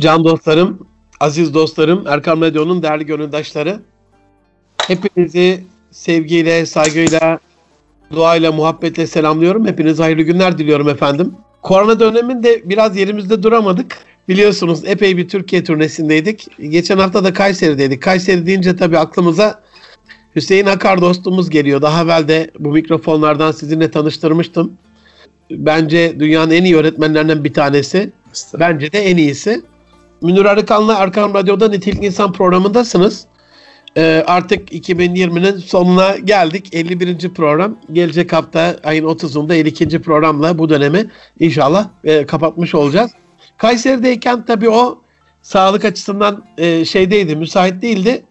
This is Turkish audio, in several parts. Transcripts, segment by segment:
Can dostlarım, aziz dostlarım, Erkam Radyo'nun değerli gönüldaşları, hepinizi sevgiyle, saygıyla, duayla, muhabbetle selamlıyorum. Hepinize hayırlı günler diliyorum efendim. Korona döneminde biraz yerimizde duramadık. Biliyorsunuz epey bir Türkiye turnesindeydik. Geçen hafta da Kayseri'deydik. Kayseri deyince tabii aklımıza Hüseyin Akar dostumuz geliyor. Daha evvel de bu mikrofonlardan sizinle tanıştırmıştım. Bence dünyanın en iyi öğretmenlerinden bir tanesi. Bence de en iyisi. Münir Arıkan'la Erkam Radyo'da Nitelik İnsan programındasınız. Artık 2020'nin sonuna geldik. 51. program. Gelecek hafta ayın 30'unda 52. programla bu dönemi inşallah kapatmış olacağız. Kayseri'deyken tabii o sağlık açısından şeydeydi, müsait değildi.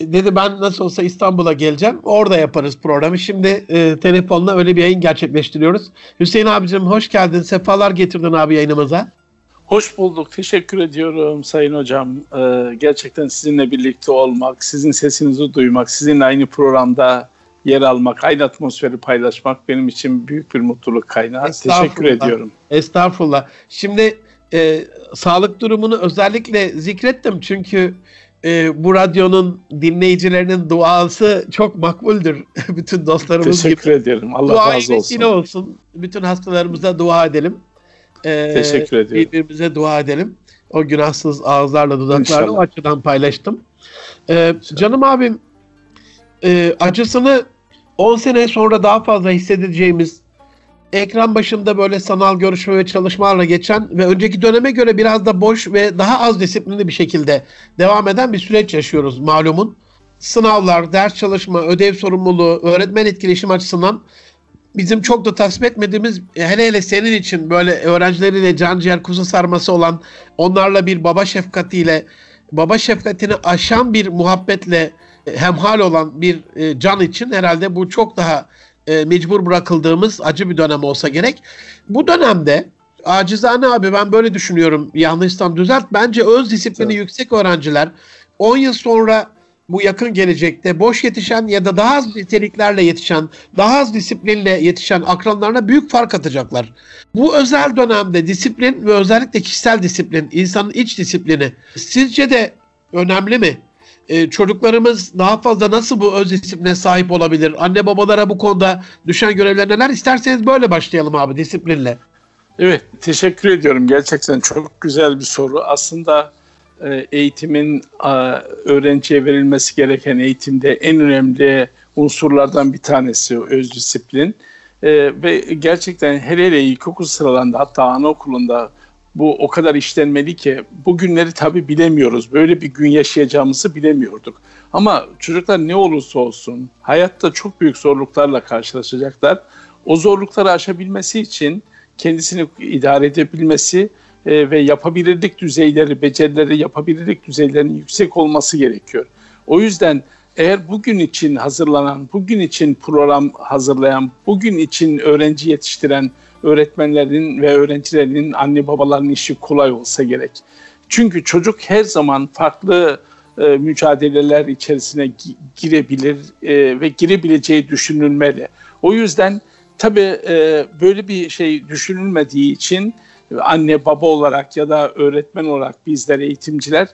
Dedi ben nasıl olsa İstanbul'a geleceğim. Orada yaparız programı. Şimdi telefonla öyle bir yayın gerçekleştiriyoruz. Hüseyin abicim hoş geldin. Sefalar getirdin abi yayınımıza. Hoş bulduk. Teşekkür ediyorum Sayın Hocam. Gerçekten sizinle birlikte olmak, sizin sesinizi duymak, sizinle aynı programda yer almak, aynı atmosferi paylaşmak benim için büyük bir mutluluk kaynağı. Teşekkür ediyorum. Estağfurullah. Şimdi sağlık durumunu özellikle zikrettim çünkü bu radyonun dinleyicilerinin duası çok makbuldür bütün dostlarımız gibi. Teşekkür ederim. Allah dua razı olsun. Dua olsun. Bütün hastalarımıza dua edelim. Teşekkür ediyorum. Birbirimize dua edelim. O günahsız ağızlarla dudaklarla o açıdan paylaştım. Canım abim acısını 10 sene sonra daha fazla hissedeceğimiz ekran başında böyle sanal görüşme ve çalışmalarla geçen ve önceki döneme göre biraz da boş ve daha az disiplinli bir şekilde devam eden bir süreç yaşıyoruz malumun. Sınavlar, ders çalışma, ödev sorumluluğu, öğretmen etkileşim açısından bizim çok da tasvip etmediğimiz, hele hele senin için böyle öğrencileriyle can ciğer kuzu sarması olan, onlarla bir baba şefkatini aşan bir muhabbetle hemhal olan bir can için herhalde bu çok daha mecbur bırakıldığımız acı bir dönem olsa gerek. Bu dönemde acizane abi ben böyle düşünüyorum, yanlışsam düzelt. Bence öz disiplini yüksek öğrenciler 10 yıl sonra bu yakın gelecekte boş yetişen ya da daha az niteliklerle yetişen, daha az disiplinle yetişen akranlarına büyük fark atacaklar. Bu özel dönemde disiplin ve özellikle kişisel disiplin, insanın iç disiplini sizce de önemli mi? Çocuklarımız daha fazla nasıl bu öz disipline sahip olabilir? Anne babalara bu konuda düşen görevler neler? İsterseniz böyle başlayalım abi disiplinle. Evet, teşekkür ediyorum. Gerçekten çok güzel bir soru. Aslında eğitimin öğrenciye verilmesi gereken eğitimde en önemli unsurlardan bir tanesi öz disiplin. Ve gerçekten hele hele ilkokul sıralarında hatta anaokulunda bu o kadar işlenmeli ki bu günleri tabii bilemiyoruz. Böyle bir gün yaşayacağımızı bilemiyorduk. Ama çocuklar ne olursa olsun hayatta çok büyük zorluklarla karşılaşacaklar. O zorlukları aşabilmesi için kendisini idare edebilmesi ve yapabilirlik düzeyleri, becerileri yapabilirlik düzeylerinin yüksek olması gerekiyor. O yüzden eğer bugün için hazırlanan, bugün için program hazırlayan, bugün için öğrenci yetiştiren öğretmenlerin ve öğrencilerin, anne babaların işi kolay olsa gerek. Çünkü çocuk her zaman farklı mücadeleler içerisine girebilir ve girebileceği düşünülmeli. O yüzden tabii böyle bir şey düşünülmediği için anne baba olarak ya da öğretmen olarak bizler eğitimciler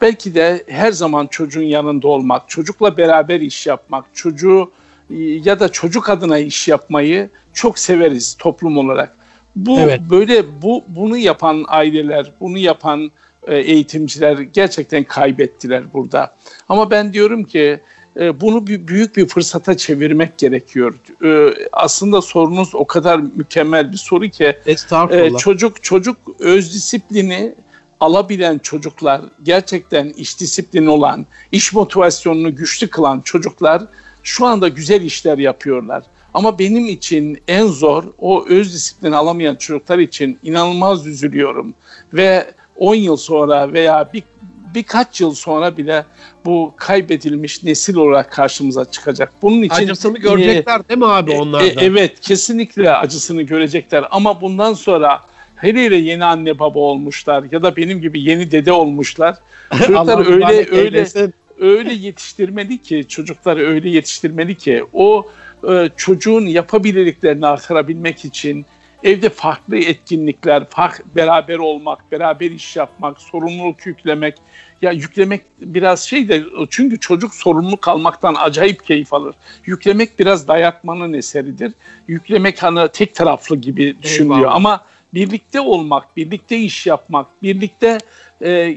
belki de her zaman çocuğun yanında olmak, çocukla beraber iş yapmak, çocuğu ya da çocuk adına iş yapmayı çok severiz toplum olarak. Bu evet. Böyle bunu yapan aileler, bunu yapan eğitimciler gerçekten kaybettiler burada. Ama ben diyorum ki bunu büyük bir fırsata çevirmek gerekiyor. Aslında sorunuz o kadar mükemmel bir soru ki. Estağfurullah. Çocuk öz disiplini alabilen çocuklar, gerçekten iş disiplini olan, iş motivasyonunu güçlü kılan çocuklar şu anda güzel işler yapıyorlar. Ama benim için en zor o öz disiplini alamayan çocuklar için inanılmaz üzülüyorum. Ve 10 yıl sonra veya birkaç yıl sonra bile bu kaybedilmiş nesil olarak karşımıza çıkacak. Bunun için acısını görecekler değil mi abi onlardan? Evet, kesinlikle acısını görecekler ama bundan sonra hele yeni anne baba olmuşlar ya da benim gibi yeni dede olmuşlar. Çocuklar öyle yetiştirmeli ki, çocukları öyle yetiştirmeli ki o çocuğun yapabilirliklerini artırabilmek için Evde farklı etkinlikler, beraber olmak, beraber iş yapmak, sorumluluk yüklemek. Ya yüklemek biraz şey de, çünkü çocuk sorumluluk almaktan acayip keyif alır. Yüklemek biraz dayatmanın eseridir. Yüklemek hani tek taraflı gibi düşünülüyor. Eyvallah. Ama birlikte olmak, birlikte iş yapmak, birlikte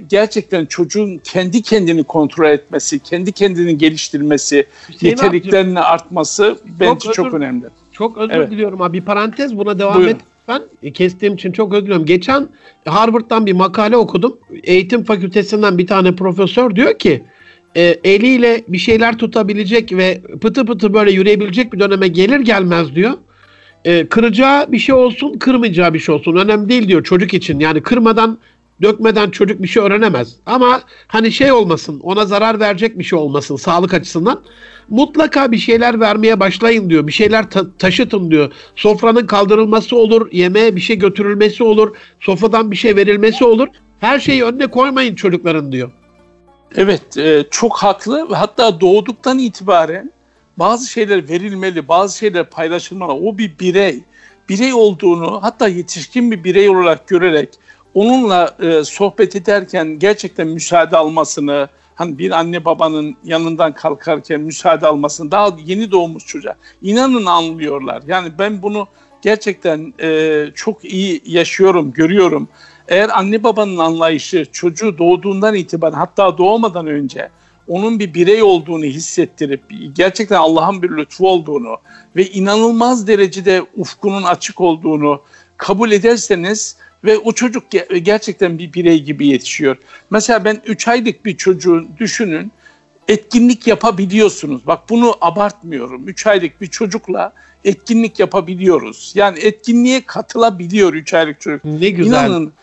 gerçekten çocuğun kendi kendini kontrol etmesi, kendi kendini geliştirmesi, niteliklerinin artması bence çok önemli. Çok özür diliyorum abi. Bir parantez, buna devam et. Ben kestiğim için çok özür diliyorum. Geçen Harvard'dan bir makale okudum. Eğitim fakültesinden bir tane profesör diyor ki eliyle bir şeyler tutabilecek ve pıtı pıtı böyle yürüyebilecek bir döneme gelir gelmez diyor. Kıracağı bir şey olsun, kırmayacağı bir şey olsun. Önemli değil diyor çocuk için. Yani kırmadan, dökmeden çocuk bir şey öğrenemez. Ama hani şey olmasın, ona zarar verecek bir şey olmasın sağlık açısından. Mutlaka bir şeyler vermeye başlayın diyor. Bir şeyler taşıtın diyor. Sofranın kaldırılması olur, yemeğe bir şey götürülmesi olur, sofradan bir şey verilmesi olur. Her şeyi önüne koymayın çocukların diyor. Evet, çok haklı. Hatta doğduktan itibaren bazı şeyler verilmeli, bazı şeyler paylaşılmalı. O bir birey. Birey olduğunu, hatta yetişkin bir birey olarak görerek onunla sohbet ederken gerçekten müsaade almasını, hani bir anne babanın yanından kalkarken müsaade almasını daha yeni doğmuş çocuğa inanın anlıyorlar. Yani ben bunu gerçekten çok iyi yaşıyorum, görüyorum. Eğer anne babanın anlayışı çocuğu doğduğundan itibaren, hatta doğmadan önce onun bir birey olduğunu hissettirip gerçekten Allah'ın bir lütfu olduğunu ve inanılmaz derecede ufkunun açık olduğunu kabul ederseniz ve o çocuk gerçekten bir birey gibi yetişiyor. Mesela ben 3 aylık bir çocuğu düşünün, etkinlik yapabiliyorsunuz. Bak bunu abartmıyorum. 3 aylık bir çocukla etkinlik yapabiliyoruz. Yani etkinliğe katılabiliyor 3 aylık çocuk. Ne güzel. İnanın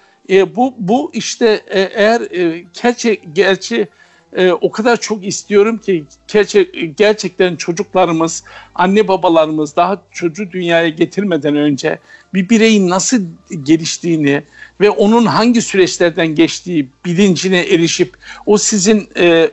bu işte eğer gerçi o kadar çok istiyorum ki gerçekten çocuklarımız, anne babalarımız daha çocuğu dünyaya getirmeden önce bir bireyin nasıl geliştiğini ve onun hangi süreçlerden geçtiği bilincine erişip o sizin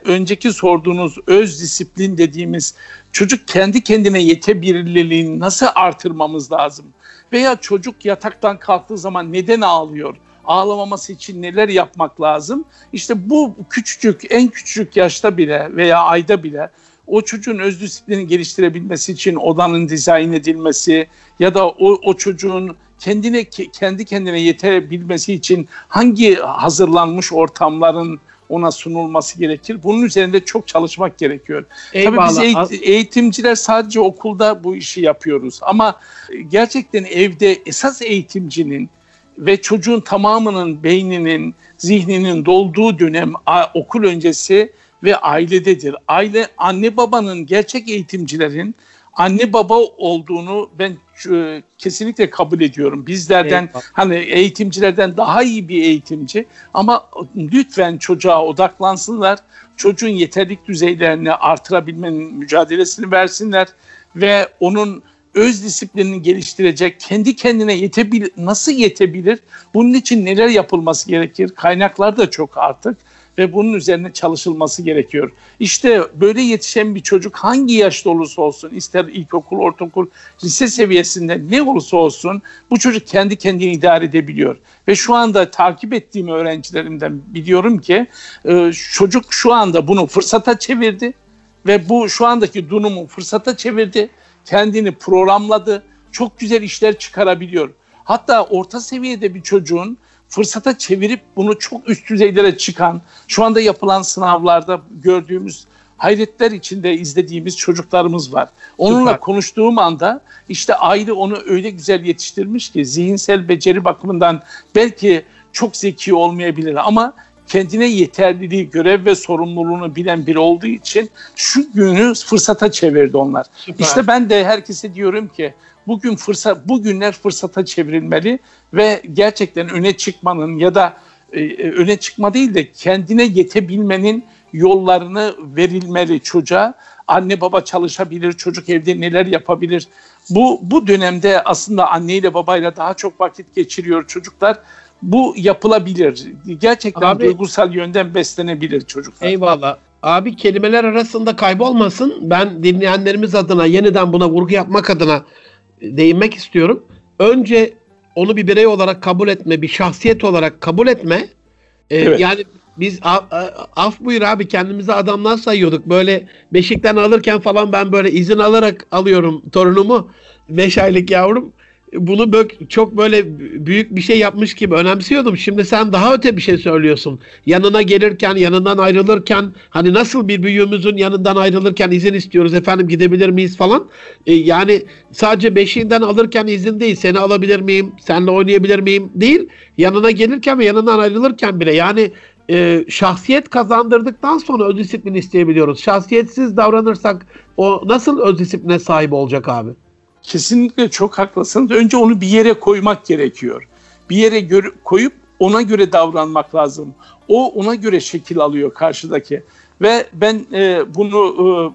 önceki sorduğunuz öz disiplin dediğimiz çocuk kendi kendine yetebilirliğini nasıl artırmamız lazım? Veya çocuk yataktan kalktığı zaman neden ağlıyor? Ağlamaması için neler yapmak lazım? İşte bu küçücük, en küçücük yaşta bile veya ayda bile o çocuğun öz disiplini geliştirebilmesi için odanın dizayn edilmesi ya da o çocuğun kendi kendine yetebilmesi için hangi hazırlanmış ortamların ona sunulması gerekir. Bunun üzerinde çok çalışmak gerekiyor. Eyvallah. Tabii biz eğitimciler sadece okulda bu işi yapıyoruz ama gerçekten evde esas eğitimcinin ve çocuğun tamamının beyninin, zihninin dolduğu dönem okul öncesi ve ailededir. Aile, anne babanın, gerçek eğitimcilerin anne baba olduğunu ben kesinlikle kabul ediyorum. Bizlerden, evet, hani eğitimcilerden daha iyi bir eğitimci, ama lütfen çocuğa odaklansınlar. Çocuğun yeterlik düzeylerini artırabilmenin mücadelesini versinler ve onun öz disiplinini geliştirecek, kendi kendine nasıl yetebilir, bunun için neler yapılması gerekir, kaynaklar da çok artık ve bunun üzerine çalışılması gerekiyor. İşte böyle yetişen bir çocuk hangi yaşta olursa olsun, ister ilkokul, ortaokul, lise seviyesinde ne olursa olsun bu çocuk kendi kendini idare edebiliyor. Ve şu anda takip ettiğim öğrencilerimden biliyorum ki çocuk şu anda bunu fırsata çevirdi ve bu şu andaki durumu fırsata çevirdi. Kendini programladı, çok güzel işler çıkarabiliyor. Hatta orta seviyede bir çocuğun fırsata çevirip bunu çok üst düzeylere çıkan, şu anda yapılan sınavlarda gördüğümüz, hayretler içinde izlediğimiz çocuklarımız var. Onunla konuştuğum anda işte aile onu öyle güzel yetiştirmiş ki zihinsel beceri bakımından belki çok zeki olmayabilir ama kendine yeterliliği, görev ve sorumluluğunu bilen biri olduğu için şu günü fırsata çevirdi onlar. Süper. İşte ben de herkese diyorum ki bugünler fırsata çevrilmeli ve gerçekten öne çıkmanın ya da öne çıkma değil de kendine yetebilmenin yollarını verilmeli çocuğa. Anne baba çalışabilir, çocuk evde neler yapabilir? Bu dönemde aslında anneyle babayla daha çok vakit geçiriyor çocuklar. Bu yapılabilir. Gerçekten abi, duygusal yönden beslenebilir çocuklar. Eyvallah. Abi kelimeler arasında kaybolmasın. Ben dinleyenlerimiz adına yeniden buna vurgu yapmak adına değinmek istiyorum. Önce onu bir birey olarak kabul etme, bir şahsiyet olarak kabul etme. Evet. Yani biz af buyur abi, kendimizi adamlar sayıyorduk. Böyle beşikten alırken falan ben böyle izin alarak alıyorum torunumu. 5 aylık yavrum. Bunu çok böyle büyük bir şey yapmış gibi önemsiyordum. Şimdi sen daha öte bir şey söylüyorsun. Yanına gelirken, yanından ayrılırken, hani nasıl bir büyüğümüzün yanından ayrılırken izin istiyoruz, efendim gidebilir miyiz falan. Yani sadece beşiğinden alırken izin değil. Seni alabilir miyim, seninle oynayabilir miyim değil. Yanına gelirken ve yanından ayrılırken bile. Yani şahsiyet kazandırdıktan sonra öz disiplini isteyebiliyoruz. Şahsiyetsiz davranırsak o nasıl öz disipline sahip olacak abi? Kesinlikle çok haklısınız. Önce onu bir yere koymak gerekiyor. Bir yere koyup ona göre davranmak lazım. O ona göre şekil alıyor karşıdaki. Ve ben bunu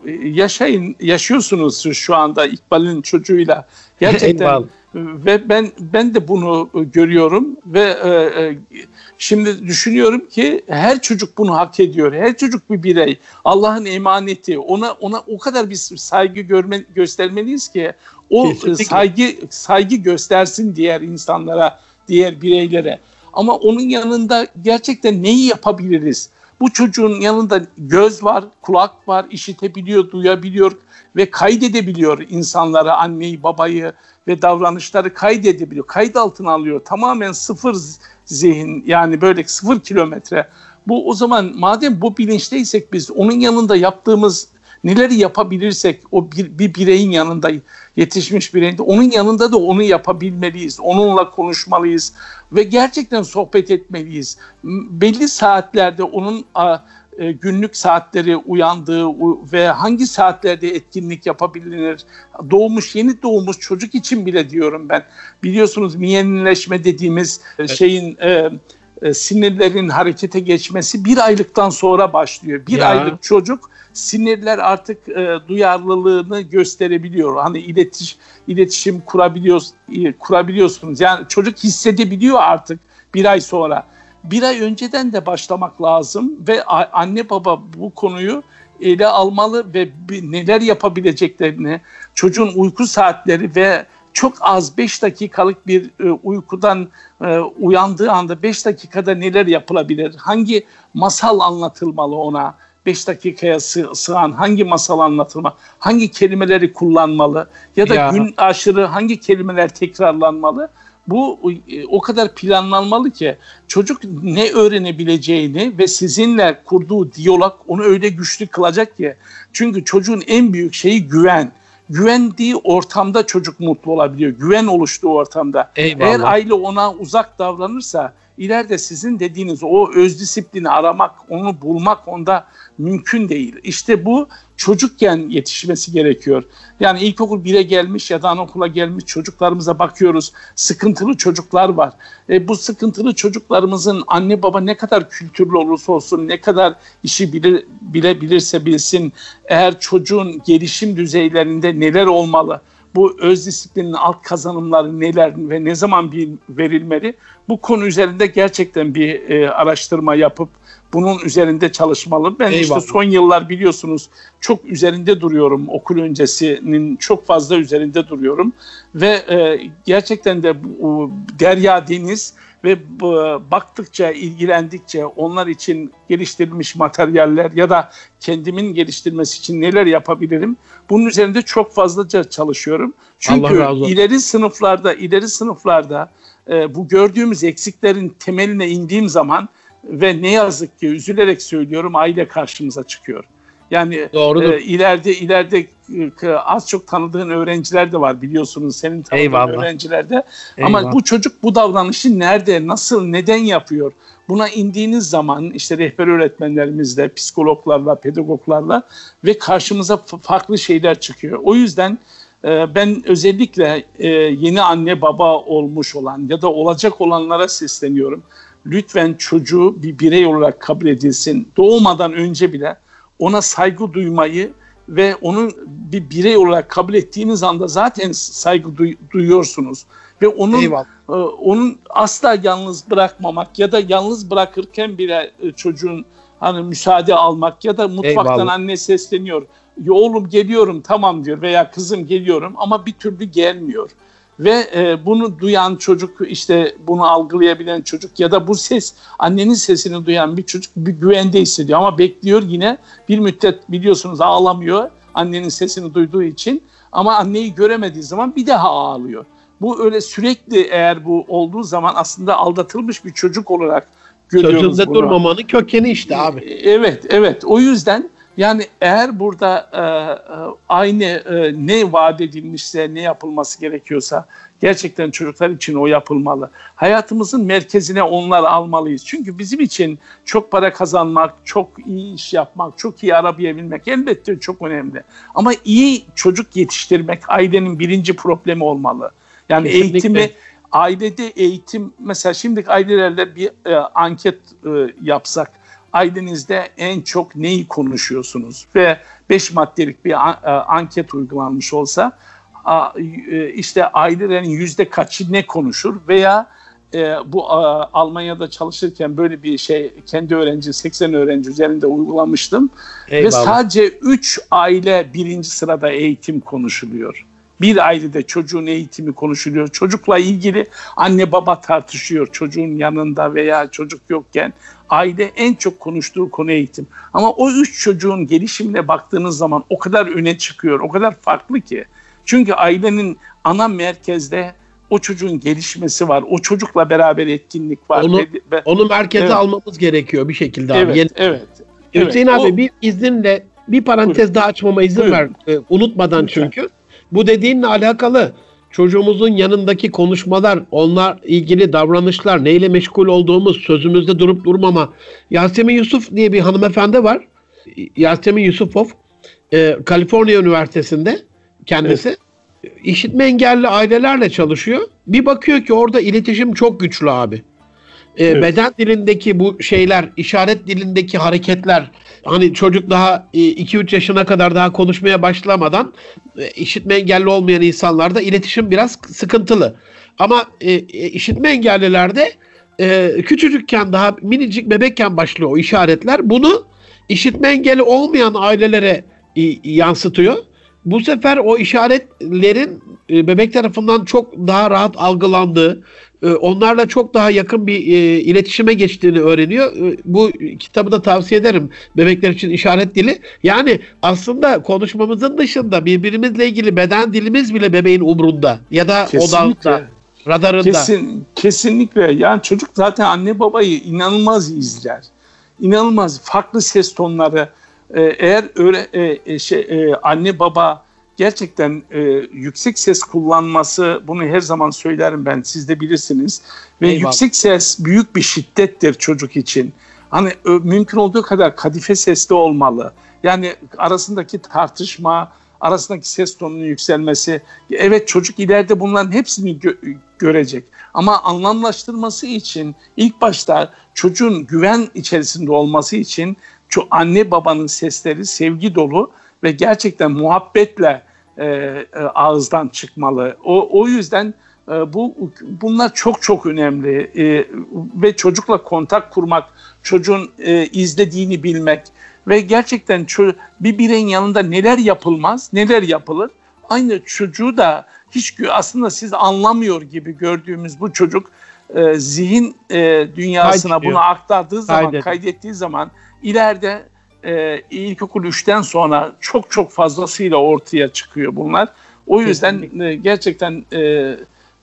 yaşıyorsunuz şu anda İkbal'in çocuğuyla. Gerçekten ve ben de bunu görüyorum ve şimdi düşünüyorum ki her çocuk bunu hak ediyor. Her çocuk bir birey. Allah'ın emaneti. Ona o kadar bir saygı göstermeliyiz ki o saygı göstersin diğer insanlara, diğer bireylere. Ama onun yanında gerçekten neyi yapabiliriz? Bu çocuğun yanında göz var, kulak var, işitebiliyor, duyabiliyor ve kaydedebiliyor insanları, anneyi, babayı ve davranışları kaydedebiliyor. Kayıt altına alıyor. Tamamen sıfır zihin, yani böyle sıfır kilometre. Bu o zaman madem bu bilinçteysek biz onun yanında yaptığımız neleri yapabilirsek o bir bireyin yanında, yetişmiş bireyin, onun yanında da onu yapabilmeliyiz. Onunla konuşmalıyız ve gerçekten sohbet etmeliyiz. Belli saatlerde onun günlük saatleri uyandığı ve hangi saatlerde etkinlik yapabilir? Yeni doğmuş çocuk için bile diyorum ben. Biliyorsunuz miyelinleşme dediğimiz şeyin... sinirlerin harekete geçmesi 1 aylıktan sonra başlıyor. 1 aylık çocuk sinirler artık duyarlılığını gösterebiliyor. Hani iletişim kurabiliyorsunuz. Yani çocuk hissedebiliyor artık 1 ay sonra. 1 ay önceden de başlamak lazım ve anne baba bu konuyu ele almalı ve neler yapabileceklerini, çocuğun uyku saatleri ve çok az 5 dakikalık bir uykudan uyandığı anda 5 dakikada neler yapılabilir? Hangi masal anlatılmalı ona? 5 dakikaya sığan hangi masal anlatılmalı? Hangi kelimeleri kullanmalı? Ya da gün aşırı hangi kelimeler tekrarlanmalı? Bu o kadar planlanmalı ki çocuk ne öğrenebileceğini ve sizinle kurduğu diyalog onu öyle güçlü kılacak ki. Çünkü çocuğun en büyük şeyi güven. Güvendiği ortamda çocuk mutlu olabiliyor. Güven oluştuğu ortamda. Eyvallah. Eğer aile ona uzak davranırsa ileride sizin dediğiniz o öz disiplini aramak, onu bulmak onda mümkün değil. İşte bu çocukken yetişmesi gerekiyor. Yani ilkokul 1'e gelmiş ya da anaokula gelmiş çocuklarımıza bakıyoruz. Sıkıntılı çocuklar var. Bu sıkıntılı çocuklarımızın anne baba ne kadar kültürlü olursa olsun, ne kadar işi bilebilirse bilsin, eğer çocuğun gelişim düzeylerinde neler olmalı, bu öz disiplinin alt kazanımları neler ve ne zaman verilmeli, bu konu üzerinde gerçekten bir araştırma yapıp bunun üzerinde çalışmalı. Ben Eyvallah. İşte son yıllar biliyorsunuz çok üzerinde duruyorum. Okul öncesinin çok fazla üzerinde duruyorum. Ve gerçekten de derya deniz ve baktıkça, ilgilendikçe onlar için geliştirilmiş materyaller ya da kendimin geliştirmesi için neler yapabilirim? Bunun üzerinde çok fazlaca çalışıyorum. Çünkü ileri sınıflarda bu gördüğümüz eksiklerin temeline indiğim zaman ve ne yazık ki üzülerek söylüyorum, aile karşımıza çıkıyor. Yani ileride az çok tanıdığın öğrenciler de var, biliyorsunuz senin tanıdığın öğrenciler de. Ama bu çocuk bu davranışı nerede, nasıl, neden yapıyor? Buna indiğiniz zaman işte rehber öğretmenlerimizle, psikologlarla, pedagoglarla ve karşımıza farklı şeyler çıkıyor. O yüzden ben özellikle yeni anne baba olmuş olan ya da olacak olanlara sesleniyorum. Lütfen çocuğu bir birey olarak kabul edilsin. Doğmadan önce bile ona saygı duymayı ve onu bir birey olarak kabul ettiğiniz anda zaten saygı duyuyorsunuz. Ve onun asla yalnız bırakmamak ya da yalnız bırakırken bile çocuğun hani müsaade almak ya da mutfaktan anne sesleniyor. Oğlum geliyorum, tamam diyor, veya kızım geliyorum ama bir türlü gelmiyor. Ve bunu duyan çocuk, işte bunu algılayabilen çocuk ya da bu ses, annenin sesini duyan bir çocuk bir güvende hissediyor ama bekliyor yine. Bir müddet biliyorsunuz ağlamıyor annenin sesini duyduğu için, ama anneyi göremediği zaman bir daha ağlıyor. Bu öyle sürekli, eğer bu olduğu zaman aslında aldatılmış bir çocuk olarak görüyoruz. Çocuğunda durmamanın kökeni işte abi. Evet. O yüzden yani eğer burada aynı ne vaat edilmişse, ne yapılması gerekiyorsa gerçekten çocuklar için o yapılmalı. Hayatımızın merkezine onları almalıyız. Çünkü bizim için çok para kazanmak, çok iyi iş yapmak, çok iyi arabaya binmek elbette çok önemli. Ama iyi çocuk yetiştirmek ailenin birinci problemi olmalı. Yani kesinlikle. Ailede eğitim, mesela şimdiki ailelerle bir anket yapsak, ailenizde en çok neyi konuşuyorsunuz? Ve 5 maddelik bir anket uygulanmış olsa, işte ailelerin %kaçı ne konuşur? Veya bu Almanya'da çalışırken böyle bir şey, kendi öğrenci, 80 öğrenci üzerinde uygulamıştım. Eyvallah. Ve sadece 3 aile birinci sırada eğitim konuşuluyor. Bir ailede çocuğun eğitimi konuşuluyor. Çocukla ilgili anne baba tartışıyor çocuğun yanında veya çocuk yokken. Aile en çok konuştuğu konu eğitim. Ama o 3 çocuğun gelişimine baktığınız zaman o kadar öne çıkıyor, o kadar farklı ki. Çünkü ailenin ana merkezde o çocuğun gelişmesi var. O çocukla beraber etkinlik var. Onu merkeze almamız gerekiyor bir şekilde abi. Evet. Hüseyin abi bir izninle bir parantez daha açmama izin ver. Unutmadan çünkü. Bu dediğinle alakalı çocuğumuzun yanındaki konuşmalar, onlar ilgili davranışlar, neyle meşgul olduğumuz, sözümüzde durup durmama. Yasemin Yusuf diye bir hanımefendi var. Yasemin Yusufov, Kaliforniya Üniversitesi'nde kendisi. Evet. İşitme engelli ailelerle çalışıyor. Bir bakıyor ki orada iletişim çok güçlü abi. Evet. Beden dilindeki bu şeyler, işaret dilindeki hareketler, hani çocuk daha 2-3 yaşına kadar daha konuşmaya başlamadan işitme engelli olmayan insanlarda iletişim biraz sıkıntılı. Ama işitme engellilerde küçücükken, daha minicik bebekken başlıyor o işaretler. Bunu işitme engelli olmayan ailelere yansıtıyor. Bu sefer o işaretlerin bebek tarafından çok daha rahat algılandığı, onlarla çok daha yakın bir iletişime geçtiğini öğreniyor. Bu kitabı da tavsiye ederim. Bebekler için işaret dili. Yani aslında konuşmamızın dışında birbirimizle ilgili beden dilimiz bile bebeğin umrunda ya da odağında, radarında. Kesinlikle. Yani çocuk zaten anne babayı inanılmaz izler. İnanılmaz farklı ses tonları. Eğer anne baba gerçekten yüksek ses kullanması, bunu her zaman söylerim ben, siz de bilirsiniz. Ve eyvallah, yüksek ses büyük bir şiddettir çocuk için. Hani mümkün olduğu kadar kadife sesli olmalı. Yani arasındaki tartışma, arasındaki ses tonunun yükselmesi. Evet, çocuk ileride bunların hepsini görecek. Ama anlamlaştırması için ilk başta çocuğun güven içerisinde olması için şu anne babanın sesleri sevgi dolu ve gerçekten muhabbetle ağızdan çıkmalı. O yüzden bunlar çok önemli ve çocukla kontak kurmak, çocuğun izlediğini bilmek ve gerçekten bir bireyin yanında neler yapılmaz, neler yapılır. Aynı çocuğu da hiç aslında siz anlamıyor gibi gördüğümüz bu çocuk zihin dünyasına bunu aktardığı zaman, kaydettiği zaman ileride ilkokul 3'ten sonra çok fazlasıyla ortaya çıkıyor bunlar. O yüzden gerçekten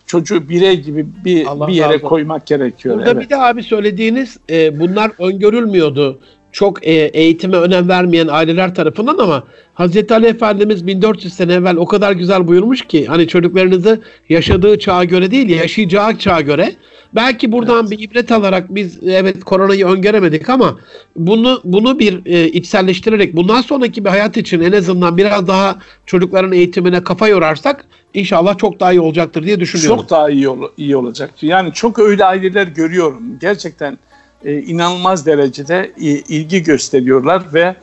çocuğu birey gibi bir yere koymak gerekiyor. Burada bir de abi söylediğiniz bunlar öngörülmüyordu. Çok eğitime önem vermeyen aileler tarafından, ama Hazreti Ali Efendimiz 1400 sene evvel o kadar güzel buyurmuş ki, hani çocuklarınızı yaşadığı çağa göre değil, yaşayacağı çağa göre. Belki buradan bir ibret alarak biz koronayı öngöremedik ama bunu bir içselleştirerek bundan sonraki bir hayat için en azından biraz daha çocukların eğitimine kafa yorarsak inşallah çok daha iyi olacaktır diye düşünüyorum. Çok daha iyi olacak. Yani çok öyle aileler görüyorum. Gerçekten inanılmaz derecede ilgi gösteriyorlar ve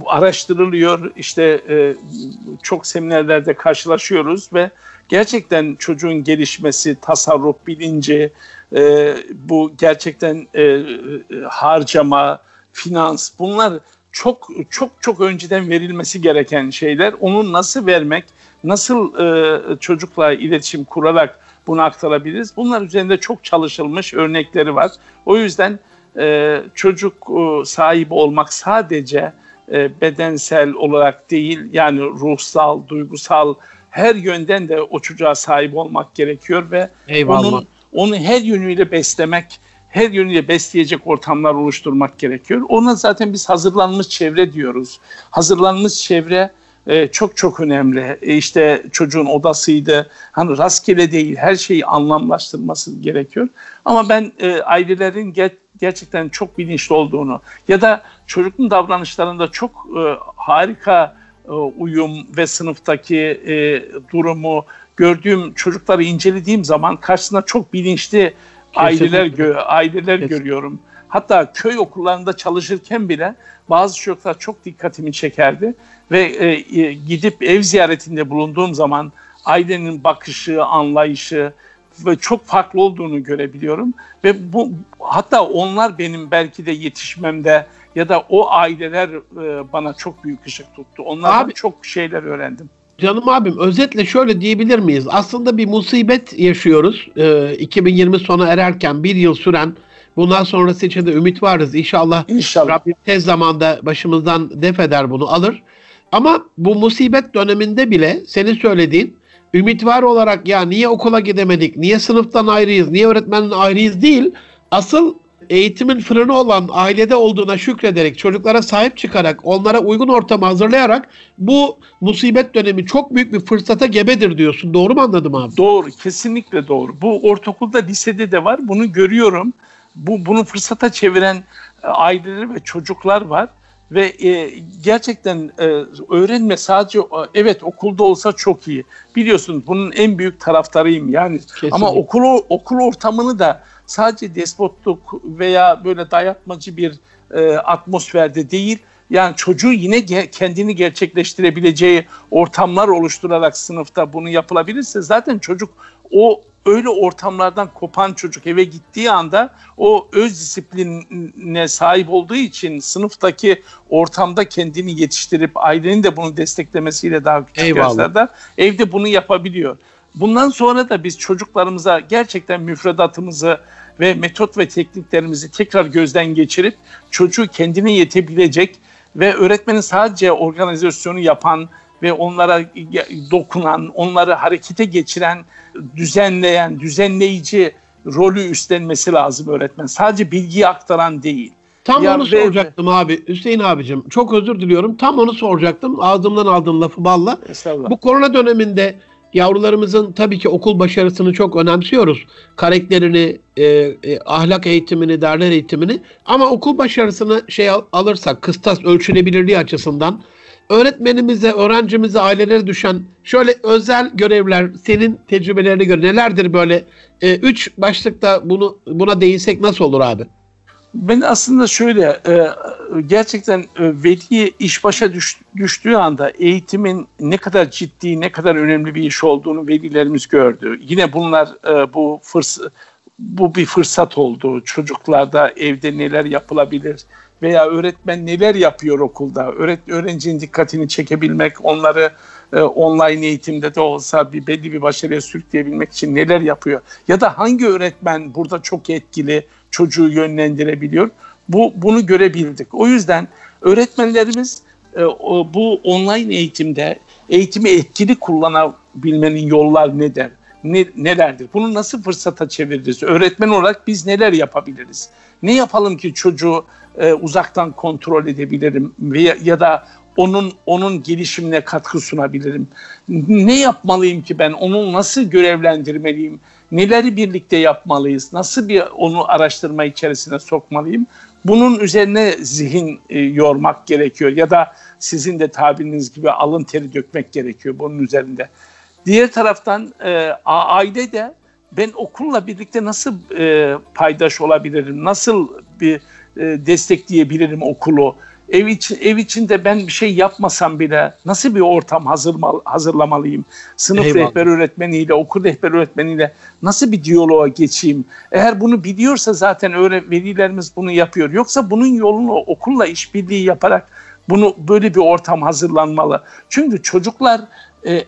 bu araştırılıyor. İşte çok seminerlerde karşılaşıyoruz ve gerçekten çocuğun gelişmesi, tasarruf bilinci, bu gerçekten harcama, finans, bunlar çok çok çok önceden verilmesi gereken şeyler, onu nasıl vermek, nasıl çocukla iletişim kurarak bunu aktarabiliriz? Bunlar üzerinde çok çalışılmış örnekleri var. O yüzden çocuk sahibi olmak sadece bedensel olarak değil, yani ruhsal, duygusal her yönden de o çocuğa sahip olmak gerekiyor ve onu her yönüyle beslemek, her yönüyle besleyecek ortamlar oluşturmak gerekiyor. Ona zaten biz hazırlanmış çevre diyoruz. Hazırlanmış çevre çok çok önemli. İşte çocuğun odasıydı. Hani rastgele değil, her şeyi anlamlaştırması gerekiyor. Ama ben ailelerin gerçekten çok bilinçli olduğunu ya da çocuğun davranışlarında çok harika uyum ve sınıftaki durumu gördüğüm, çocukları incelediğim zaman karşısında çok bilinçli aileler görüyorum. Hatta köy okullarında çalışırken bile bazı çocuklar çok dikkatimi çekerdi ve gidip ev ziyaretinde bulunduğum zaman ailenin bakışı, anlayışı ve çok farklı olduğunu görebiliyorum ve bu, hatta onlar benim belki de yetişmemde ya da o aileler bana çok büyük ışık tuttu. Onlardan çok şeyler öğrendim. Canım abim, özetle şöyle diyebilir miyiz? Aslında bir musibet yaşıyoruz. 2020 sona ererken bir yıl süren, bundan sonrası için de ümit varız. İnşallah. Rabbim tez zamanda başımızdan def eder, bunu alır. Ama bu musibet döneminde bile senin söylediğin ümit var olarak, ya niye okula gidemedik, niye sınıftan ayrıyız, niye öğretmenden ayrıyız değil. Asıl eğitimin fırını olan ailede olduğuna şükrederek, çocuklara sahip çıkarak, onlara uygun ortamı hazırlayarak bu musibet dönemi çok büyük bir fırsata gebedir diyorsun. Doğru mu anladım abi? Doğru, kesinlikle doğru. Bu ortaokulda, lisede de var. Bunu görüyorum. Bunu fırsata çeviren aileler ve çocuklar var. Ve gerçekten öğrenme sadece evet okulda olsa çok iyi. Biliyorsun, bunun en büyük taraftarıyım yani. Kesinlikle. Ama okul ortamını da sadece despotluk veya böyle dayatmacı bir atmosferde değil, yani çocuğu yine kendini gerçekleştirebileceği ortamlar oluşturarak sınıfta bunu yapılabilirse zaten çocuk o öyle ortamlardan kopan çocuk eve gittiği anda o öz disipline sahip olduğu için sınıftaki ortamda kendini yetiştirip ailenin de bunu desteklemesiyle daha küçük yaşlarda evde bunu yapabiliyor. Bundan sonra da biz çocuklarımıza gerçekten müfredatımızı ve metot ve tekniklerimizi tekrar gözden geçirip çocuğu kendine yetebilecek ve öğretmenin sadece organizasyonu yapan ve onlara dokunan, onları harekete geçiren, düzenleyen, düzenleyici rolü üstlenmesi lazım öğretmen. Sadece bilgiyi aktaran değil. Tam onu soracaktım abi, Hüseyin abicim. Çok özür diliyorum. Tam onu soracaktım. Ağzımdan aldığım lafı balla. Bu korona döneminde yavrularımızın tabii ki okul başarısını çok önemsiyoruz. Karakterini, ahlak eğitimini, değerler eğitimini. Ama okul başarısını alırsak, kıstas ölçülebilirliği açısından öğretmenimize, öğrencimize, ailelere düşen şöyle özel görevler, senin tecrübelerine göre nelerdir böyle? 3 başlıkta buna değinsek nasıl olur abi? Ben aslında şöyle, gerçekten veli iş başa düştüğü anda eğitimin ne kadar ciddi, ne kadar önemli bir iş olduğunu velilerimiz gördü. Yine bunlar bu bir fırsat oldu. Çocuklarda evde neler yapılabilir veya öğretmen neler yapıyor okulda? Öğrencinin dikkatini çekebilmek, onları online eğitimde de olsa belli bir başarıya sürükleyebilmek için neler yapıyor? Ya da hangi öğretmen burada çok etkili, çocuğu yönlendirebiliyor? Bunu görebildik. O yüzden öğretmenlerimiz bu online eğitimde eğitimi etkili kullanabilmenin yolları nelerdir? Bunu nasıl fırsata çeviririz? Öğretmen olarak biz neler yapabiliriz? Ne yapalım ki çocuğu uzaktan kontrol edebilirim ya da onun gelişimine katkı sunabilirim? Ne yapmalıyım ki ben? Onu nasıl görevlendirmeliyim? Neleri birlikte yapmalıyız? Nasıl onu araştırma içerisine sokmalıyım? Bunun üzerine zihin yormak gerekiyor ya da sizin de tabiriniz gibi alın teri dökmek gerekiyor bunun üzerinde. Diğer taraftan aile de ben okulla birlikte nasıl paydaş olabilirim, nasıl bir destekleyebilirim okulu? Ev içinde ben bir şey yapmasam bile nasıl bir ortam hazırlamalıyım? Sınıf rehber öğretmeniyle, okul rehber öğretmeniyle nasıl bir diyaloğa geçeyim? Eğer bunu biliyorsa zaten velilerimiz bunu yapıyor. Yoksa bunun yolunu okulla işbirliği yaparak bunu böyle bir ortam hazırlanmalı. Çünkü çocuklar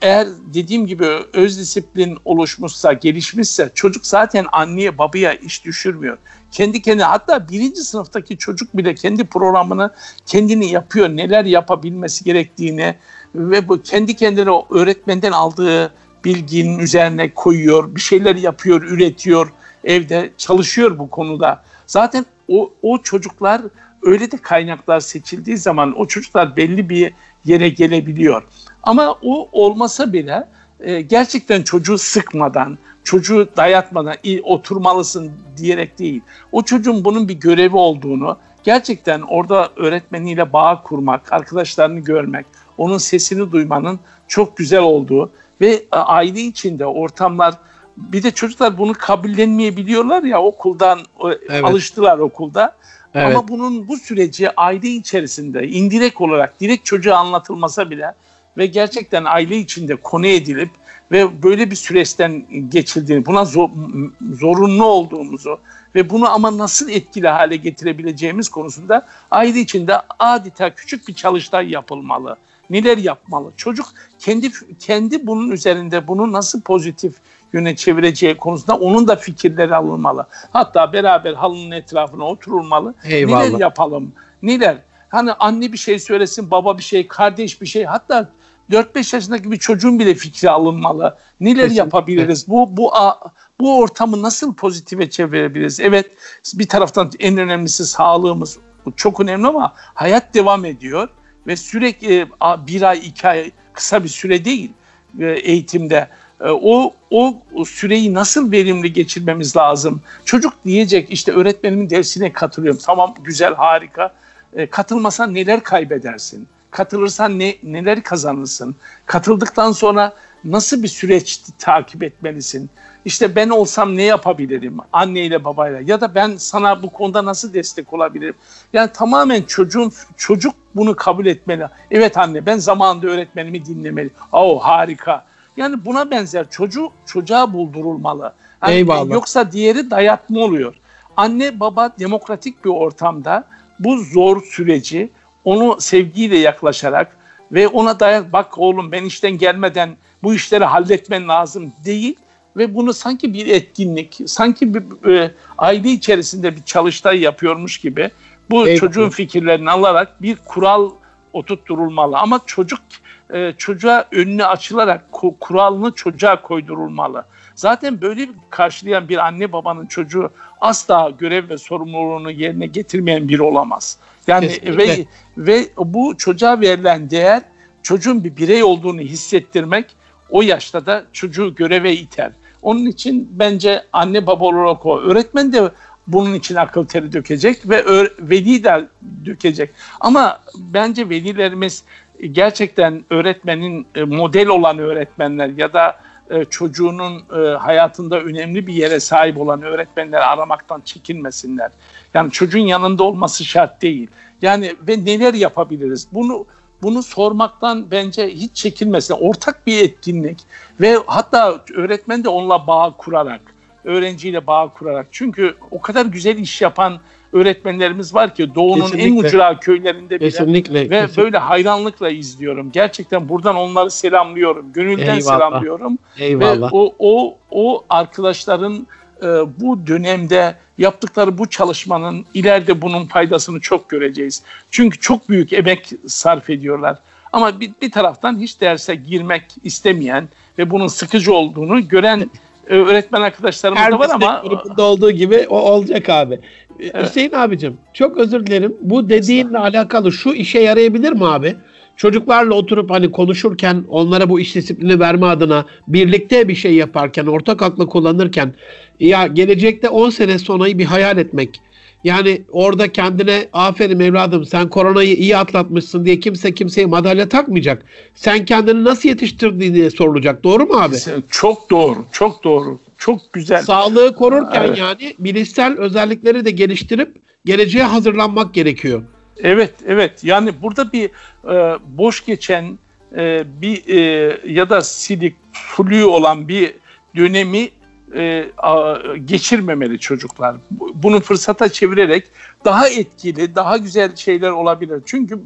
eğer dediğim gibi öz disiplin oluşmuşsa, gelişmişse çocuk zaten anneye babaya iş düşürmüyor. Kendi kendine, hatta 1. sınıftaki çocuk bile kendi programını kendini yapıyor. Neler yapabilmesi gerektiğini ve bu kendi kendine öğretmenden aldığı bilginin üzerine koyuyor. Bir şeyler yapıyor, üretiyor, evde çalışıyor bu konuda. Zaten o çocuklar öyle de kaynaklar seçildiği zaman o çocuklar belli bir yere gelebiliyor. Ama o olmasa bile gerçekten çocuğu sıkmadan, çocuğu dayatmadan oturmalısın diyerek değil. O çocuğun bunun bir görevi olduğunu, gerçekten orada öğretmeniyle bağ kurmak, arkadaşlarını görmek, onun sesini duymanın çok güzel olduğu ve aile içinde ortamlar, bir de çocuklar bunu kabullenmeyebiliyorlar ya okuldan, evet. Alıştılar okulda. Evet. Ama bunun bu süreci aile içerisinde indirekt olarak direkt çocuğa anlatılmasa bile ve gerçekten aile içinde konu edilip ve böyle bir süreçten geçildiğini, buna zorunlu olduğumuzu ve bunu ama nasıl etkili hale getirebileceğimiz konusunda aile içinde adeta küçük bir çalıştay yapılmalı. Neler yapmalı? Çocuk kendi bunun üzerinde bunu nasıl pozitif yöne çevireceği konusunda onun da fikirleri alınmalı. Hatta beraber halının etrafına oturulmalı. Eyvallah. Neler yapalım? Neler? Hani anne bir şey söylesin, baba bir şey, kardeş bir şey. Hatta 4-5 yaşındaki bir çocuğun bile fikri alınmalı. Neler kesinlikle yapabiliriz? Bu ortamı nasıl pozitife çevirebiliriz? Evet, bir taraftan en önemlisi sağlığımız. Bu çok önemli ama hayat devam ediyor. Ve sürekli 1 ay 2 ay kısa bir süre değil eğitimde. O süreyi nasıl verimli geçirmemiz lazım? Çocuk diyecek işte öğretmenimin dersine katılıyorum. Tamam, güzel, harika. Katılmasan neler kaybedersin? Katılırsan neler kazanırsın? Katıldıktan sonra nasıl bir süreç takip etmelisin? İşte ben olsam ne yapabilirim anneyle babayla? Ya da ben sana bu konuda nasıl destek olabilirim? Yani tamamen çocuk bunu kabul etmeli. Evet anne, ben zamanında öğretmenimi dinlemeli. Harika. Yani buna benzer çocuğa buldurulmalı. Yani eyvallah. Yoksa diğeri dayatma oluyor. Anne baba demokratik bir ortamda bu zor süreci onu sevgiyle yaklaşarak ve ona bak oğlum ben işten gelmeden bu işleri halletmen lazım değil ve bunu sanki bir etkinlik, sanki bir aile içerisinde bir çalıştay yapıyormuş gibi bu evet, çocuğun fikirlerini alarak bir kural oturtturulmalı. Ama çocuğa önüne açılarak kuralını çocuğa koydurulmalı. Zaten böyle karşılayan bir anne babanın çocuğu asla görev ve sorumluluğunu yerine getirmeyen biri olamaz. Yani ve bu çocuğa verilen değer, çocuğun bir birey olduğunu hissettirmek o yaşta da çocuğu göreve iter. Onun için bence anne baba olarak öğretmen de bunun için akıl teri dökecek ve veli de dökecek. Ama bence velilerimiz gerçekten öğretmenin model olan öğretmenler ya da çocuğunun hayatında önemli bir yere sahip olan öğretmenleri aramaktan çekinmesinler. Yani çocuğun yanında olması şart değil. Yani ve neler yapabiliriz? Bunu sormaktan bence hiç çekinmesinler. Ortak bir etkinlik ve hatta öğretmen de onunla bağ kurarak, öğrenciyle bağ kurarak. Çünkü o kadar güzel iş yapan öğretmenlerimiz var ki doğunun kesinlikle en ucra köylerinde bile kesinlikle, ve böyle hayranlıkla izliyorum. Gerçekten buradan onları selamlıyorum. Gönülden eyvallah selamlıyorum. Eyvallah. Ve o arkadaşların bu dönemde yaptıkları bu çalışmanın ileride bunun faydasını çok göreceğiz. Çünkü çok büyük emek sarf ediyorlar. Ama bir taraftan hiç derse girmek istemeyen ve bunun sıkıcı olduğunu gören öğretmen arkadaşlarımız her da var ama grubunda olduğu gibi o olacak abi. Evet. Hüseyin abicim, çok özür dilerim. Bu dediğinle alakalı şu işe yarayabilir mi abi? Çocuklarla oturup hani konuşurken, onlara bu iş disiplini verme adına birlikte bir şey yaparken, ortak aklı kullanırken ya gelecekte 10 sene sonrayı bir hayal etmek. Yani orada kendine aferin evladım sen koronayı iyi atlatmışsın diye kimse kimseye madalya takmayacak. Sen kendini nasıl yetiştirdin diye sorulacak. Doğru mu abi? Çok doğru, çok doğru. Çok güzel. Sağlığı korurken evet, yani bilişsel özellikleri de geliştirip geleceğe hazırlanmak gerekiyor. Evet. Yani burada bir boş geçen bir ya da silik, flu olan bir dönemi geçirmemeli çocuklar. Bunu fırsata çevirerek daha etkili, daha güzel şeyler olabilir. Çünkü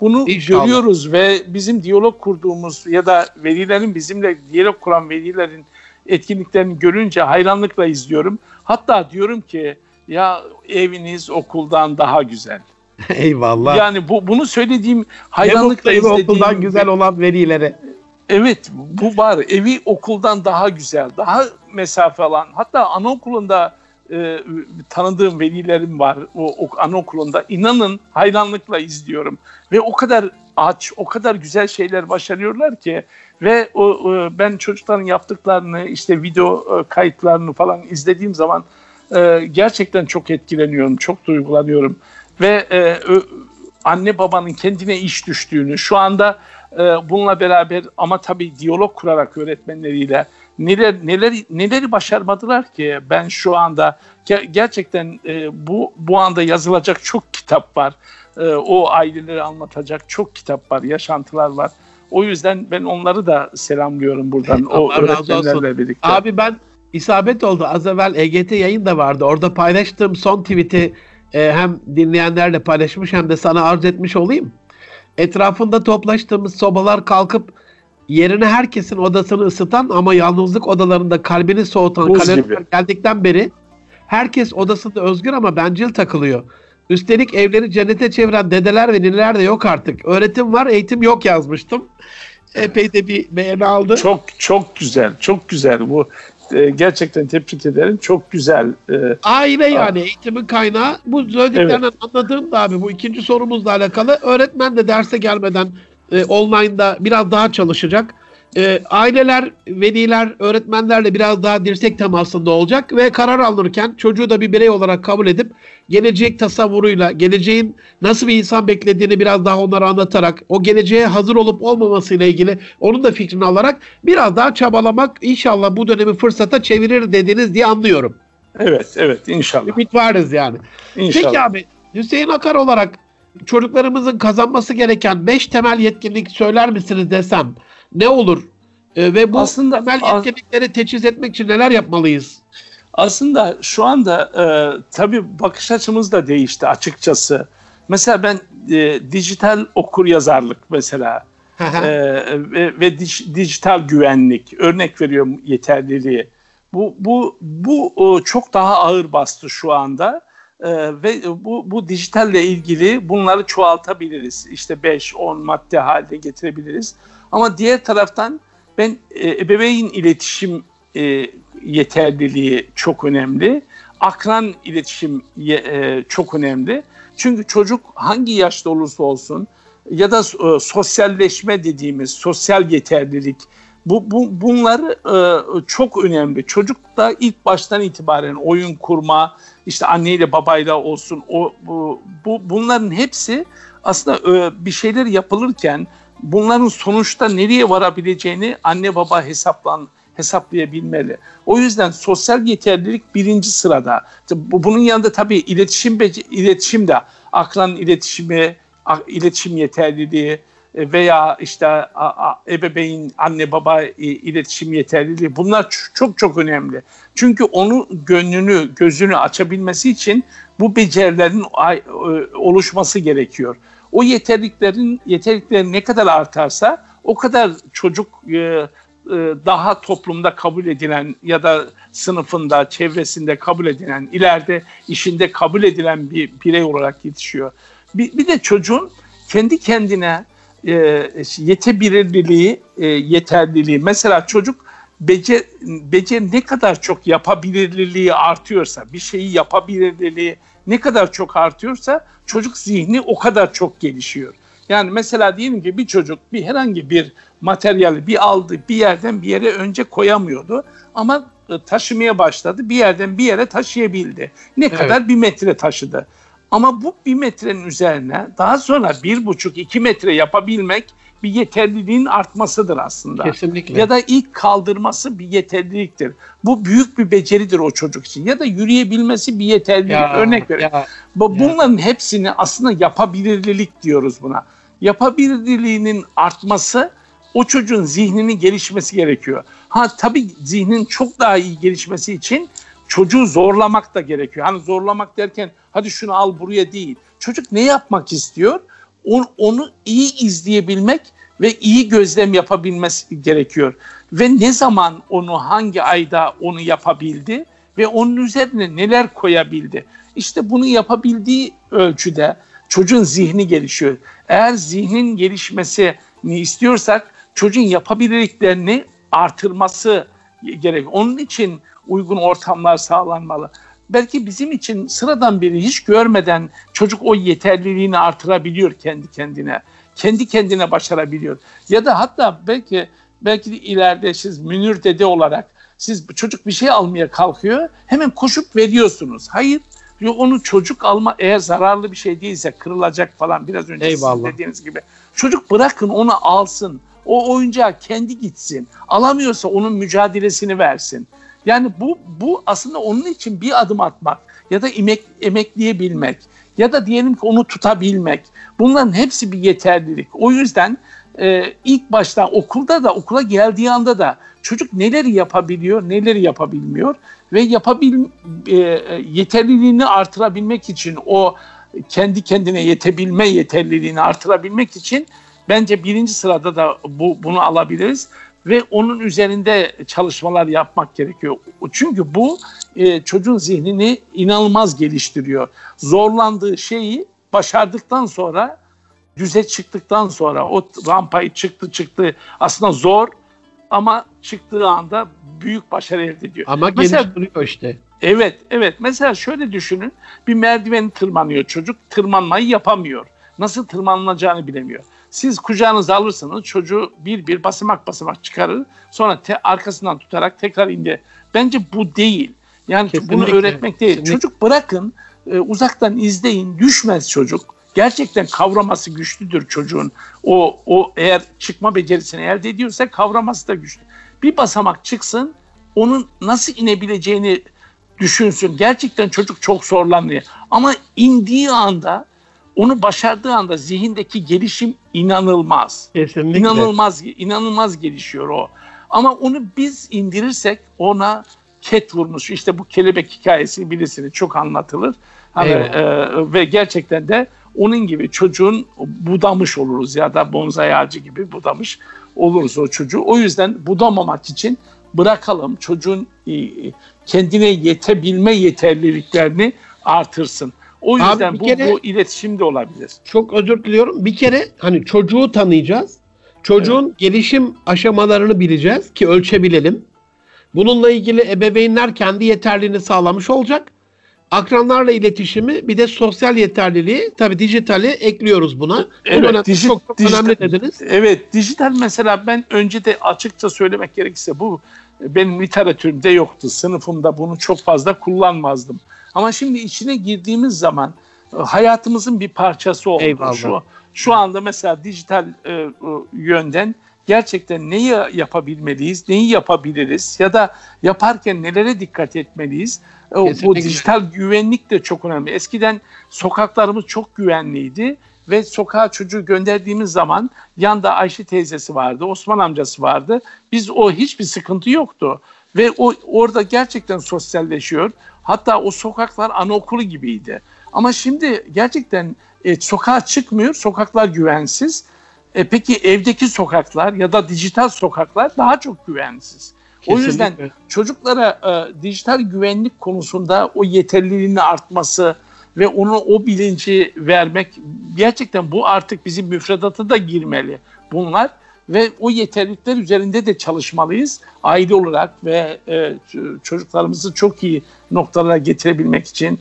bunu İnşallah. Görüyoruz ve bizim diyalog kurduğumuz ya da velilerin, bizimle diyalog kuran velilerin etkinliklerini görünce hayranlıkla izliyorum. Hatta diyorum ki ya eviniz okuldan daha güzel. Eyvallah. Yani bunu söylediğim, hayranlıkla izlediğim, okuldan güzel olan velilere. Evet, bu var. Evi okuldan daha güzel, daha mesafe alan. Hatta anaokulunda tanıdığım velilerim var. O anaokulunda inanın hayranlıkla izliyorum. Ve o kadar aç, o kadar güzel şeyler başarıyorlar ki. Ve ben çocukların yaptıklarını, işte video kayıtlarını falan izlediğim zaman gerçekten çok etkileniyorum, çok duygulanıyorum. Ve anne babanın kendine iş düştüğünü, şu anda bununla beraber ama tabii diyalog kurarak öğretmenleriyle neleri başarmadılar ki. Ben şu anda gerçekten bu anda yazılacak çok kitap var. O aileleri anlatacak çok kitap var, yaşantılar var. O yüzden ben onları da selamlıyorum buradan, o öğretmenlerle birlikte. Abi ben isabet oldu. Az evvel EGT yayın da vardı. Orada paylaştığım son tweet'i hem dinleyenlerle paylaşmış hem de sana arz etmiş olayım. Etrafında toplaştığımız sobalar kalkıp yerine herkesin odasını ısıtan ama yalnızlık odalarında kalbini soğutan kalorifer geldikten beri herkes odasında özgür ama bencil takılıyor. Üstelik evleri cennete çeviren dedeler ve nineler de yok artık. Öğretim var, eğitim yok yazmıştım. Epey de bir beğeni aldı. Çok güzel, çok güzel bu. Gerçekten tebrik ederim. Çok güzel. Aile yani eğitimin kaynağı. Bu söylediklerinden anladığım da abi bu ikinci sorumuzla alakalı. Öğretmen de derse gelmeden online'da biraz daha çalışacak. Aileler, veliler, öğretmenlerle biraz daha dirsek temasında olacak ve karar alınırken çocuğu da bir birey olarak kabul edip gelecek tasavvuruyla, geleceğin nasıl bir insan beklediğini biraz daha onlara anlatarak, o geleceğe hazır olup olmamasıyla ilgili onun da fikrini alarak biraz daha çabalamak, inşallah bu dönemi fırsata çevirir dediniz diye anlıyorum. Evet, inşallah. Ümit varız yani. İnşallah. Peki abi, Hüseyin Akar olarak çocuklarımızın kazanması gereken 5 temel yetkinlik söyler misiniz desem ne olur? Ve bu aslında, temel yetkinlikleri teçhiz etmek için neler yapmalıyız? Aslında şu anda tabii bakış açımız da değişti açıkçası. Mesela ben dijital okuryazarlık mesela ve dijital güvenlik, örnek veriyorum, yeterliliği. Bu çok daha ağır bastı şu anda. Ve bu dijitalle ilgili bunları çoğaltabiliriz. İşte 5-10 madde haline getirebiliriz. Ama diğer taraftan ben ebeveyn iletişim yeterliliği çok önemli. Akran iletişim çok önemli. Çünkü çocuk hangi yaşta olursa olsun ya da sosyalleşme dediğimiz sosyal yeterlilik, bunlar çok önemli. Çocuk da ilk baştan itibaren oyun kurma, işte anneyle babayla olsun, bunların hepsi aslında bir şeyler yapılırken bunların sonuçta nereye varabileceğini anne baba hesaplayabilmeli. O yüzden sosyal yeterlilik birinci sırada. Bunun yanında tabii iletişim de, akran iletişimi, iletişim yeterliliği veya işte ebeveyn anne baba iletişim yeterliliği, bunlar çok önemli. Çünkü onun gönlünü, gözünü açabilmesi için bu becerilerin oluşması gerekiyor. O yeterliklerin ne kadar artarsa o kadar çocuk daha toplumda kabul edilen ya da sınıfında, çevresinde kabul edilen, ileride işinde kabul edilen bir birey olarak yetişiyor. Bir de çocuğun kendi kendine yetebilirliği, yeterliliği. Mesela çocuk beceri ne kadar çok yapabilirliliği artıyorsa, bir şeyi yapabilirliliği ne kadar çok artıyorsa çocuk zihni o kadar çok gelişiyor. Yani mesela diyelim ki bir çocuk herhangi bir materyali aldı, bir yerden bir yere önce koyamıyordu ama taşımaya başladı, bir yerden bir yere taşıyabildi. Ne kadar? 1 metre taşıdı. Ama bu 1 metrenin üzerine daha sonra 1,5-2 metre yapabilmek bir yeterliliğin artmasıdır aslında. Kesinlikle. Ya da ilk kaldırması bir yeterliliktir. Bu büyük bir beceridir o çocuk için. Ya da yürüyebilmesi bir yeterlilik. Örnek veriyorum. Bunların hepsini aslında yapabilirlilik diyoruz buna. Yapabilirliğinin artması, o çocuğun zihninin gelişmesi gerekiyor. Tabii zihnin çok daha iyi gelişmesi için çocuğu zorlamak da gerekiyor. Hani zorlamak derken hadi şunu al buraya değil. Çocuk ne yapmak istiyor? Onu iyi izleyebilmek ve iyi gözlem yapabilmesi gerekiyor. Ve ne zaman onu, hangi ayda onu yapabildi ve onun üzerine neler koyabildi? İşte bunu yapabildiği ölçüde çocuğun zihni gelişiyor. Eğer zihnin gelişmesini istiyorsak çocuğun yapabilirliklerini artırması gerekiyor. Onun için uygun ortamlar sağlanmalı. Belki bizim için sıradan biri hiç görmeden çocuk o yeterliliğini artırabiliyor kendi kendine. Kendi kendine başarabiliyor. Ya da hatta belki de ileride siz Münir dede olarak, siz çocuk bir şey almaya kalkıyor, hemen koşup veriyorsunuz. Hayır. Onu çocuk alma, eğer zararlı bir şey değilse, kırılacak falan, biraz önce sizin dediğiniz gibi. Çocuk bırakın onu alsın. O oyuncağı kendi gitsin. Alamıyorsa onun mücadelesini versin. Yani bu aslında onun için bir adım atmak ya da emekleyebilmek ya da diyelim ki onu tutabilmek. Bunların hepsi bir yeterlilik. O yüzden ilk başta okulda da, okula geldiği anda da çocuk neleri yapabiliyor, neleri yapabilmiyor ve yeterliliğini artırabilmek için, o kendi kendine yetebilme yeterliliğini artırabilmek için bence birinci sırada da bunu alabiliriz. Ve onun üzerinde çalışmalar yapmak gerekiyor. Çünkü bu çocuğun zihnini inanılmaz geliştiriyor. Zorlandığı şeyi başardıktan sonra, düze çıktıktan sonra, o rampayı çıktı. Aslında zor ama çıktığı anda büyük başarı elde ediyor. Ama geliştiriyor işte. Evet. Mesela şöyle düşünün. Bir merdiveni tırmanıyor çocuk. Tırmanmayı yapamıyor. Nasıl tırmanılacağını bilemiyor. Siz kucağınıza alırsanız çocuğu bir basamak çıkarır. Sonra arkasından tutarak tekrar indir. Bence bu değil. Yani kesinlikle. Bunu öğretmek değil. Kesinlikle. Çocuk bırakın, uzaktan izleyin, düşmez çocuk. Gerçekten kavraması güçlüdür çocuğun. O eğer çıkma becerisini elde ediyorsa kavraması da güçlü. Bir basamak çıksın, onun nasıl inebileceğini düşünsün. Gerçekten çocuk çok zorlanıyor. Ama indiği anda, onu başardığı anda zihindeki gelişim inanılmaz. Kesinlikle. İnanılmaz gelişiyor o. Ama onu biz indirirsek ona ket vurmuş. İşte bu kelebek hikayesi, bilirsiniz, çok anlatılır. Ve gerçekten de onun gibi çocuğun budamış oluruz ya da bonsai ağacı gibi budamış oluruz o çocuğu. O yüzden budamamak için bırakalım, çocuğun kendine yetebilme yeterliliklerini artırsın. O yüzden bu iletişim de olabilir. Çok özür diliyorum. Bir kere hani çocuğu tanıyacağız. Çocuğun gelişim aşamalarını bileceğiz ki ölçebilelim. Bununla ilgili ebeveynler kendi yeterliliğini sağlamış olacak. Akranlarla iletişimi, bir de sosyal yeterliliği, tabii dijitali ekliyoruz buna. Evet, çok önemli dediniz. Evet, dijital mesela ben önce de açıkça söylemek gerekirse bu benim literatürümde yoktu. Sınıfımda bunu çok fazla kullanmazdım. Ama şimdi içine girdiğimiz zaman hayatımızın bir parçası oldu. Eyvallah. Şu anda mesela dijital yönden gerçekten neyi yapabilmeliyiz, neyi yapabiliriz ya da yaparken nelere dikkat etmeliyiz? Bu dijital güvenlik de çok önemli. Eskiden sokaklarımız çok güvenliydi ve sokağa çocuğu gönderdiğimiz zaman yanda Ayşe teyzesi vardı, Osman amcası vardı. Hiçbir sıkıntı yoktu. Ve orada gerçekten sosyalleşiyor. Hatta o sokaklar anaokulu gibiydi. Ama şimdi gerçekten sokağa çıkmıyor, sokaklar güvensiz. Peki evdeki sokaklar ya da dijital sokaklar daha çok güvensiz. Kesinlikle. O yüzden çocuklara dijital güvenlik konusunda o yeterliliğinin artması ve ona o bilinci vermek, gerçekten bu artık bizim müfredata da girmeli bunlar. Ve o yeterlilikler üzerinde de çalışmalıyız aile olarak ve çocuklarımızı çok iyi noktalara getirebilmek için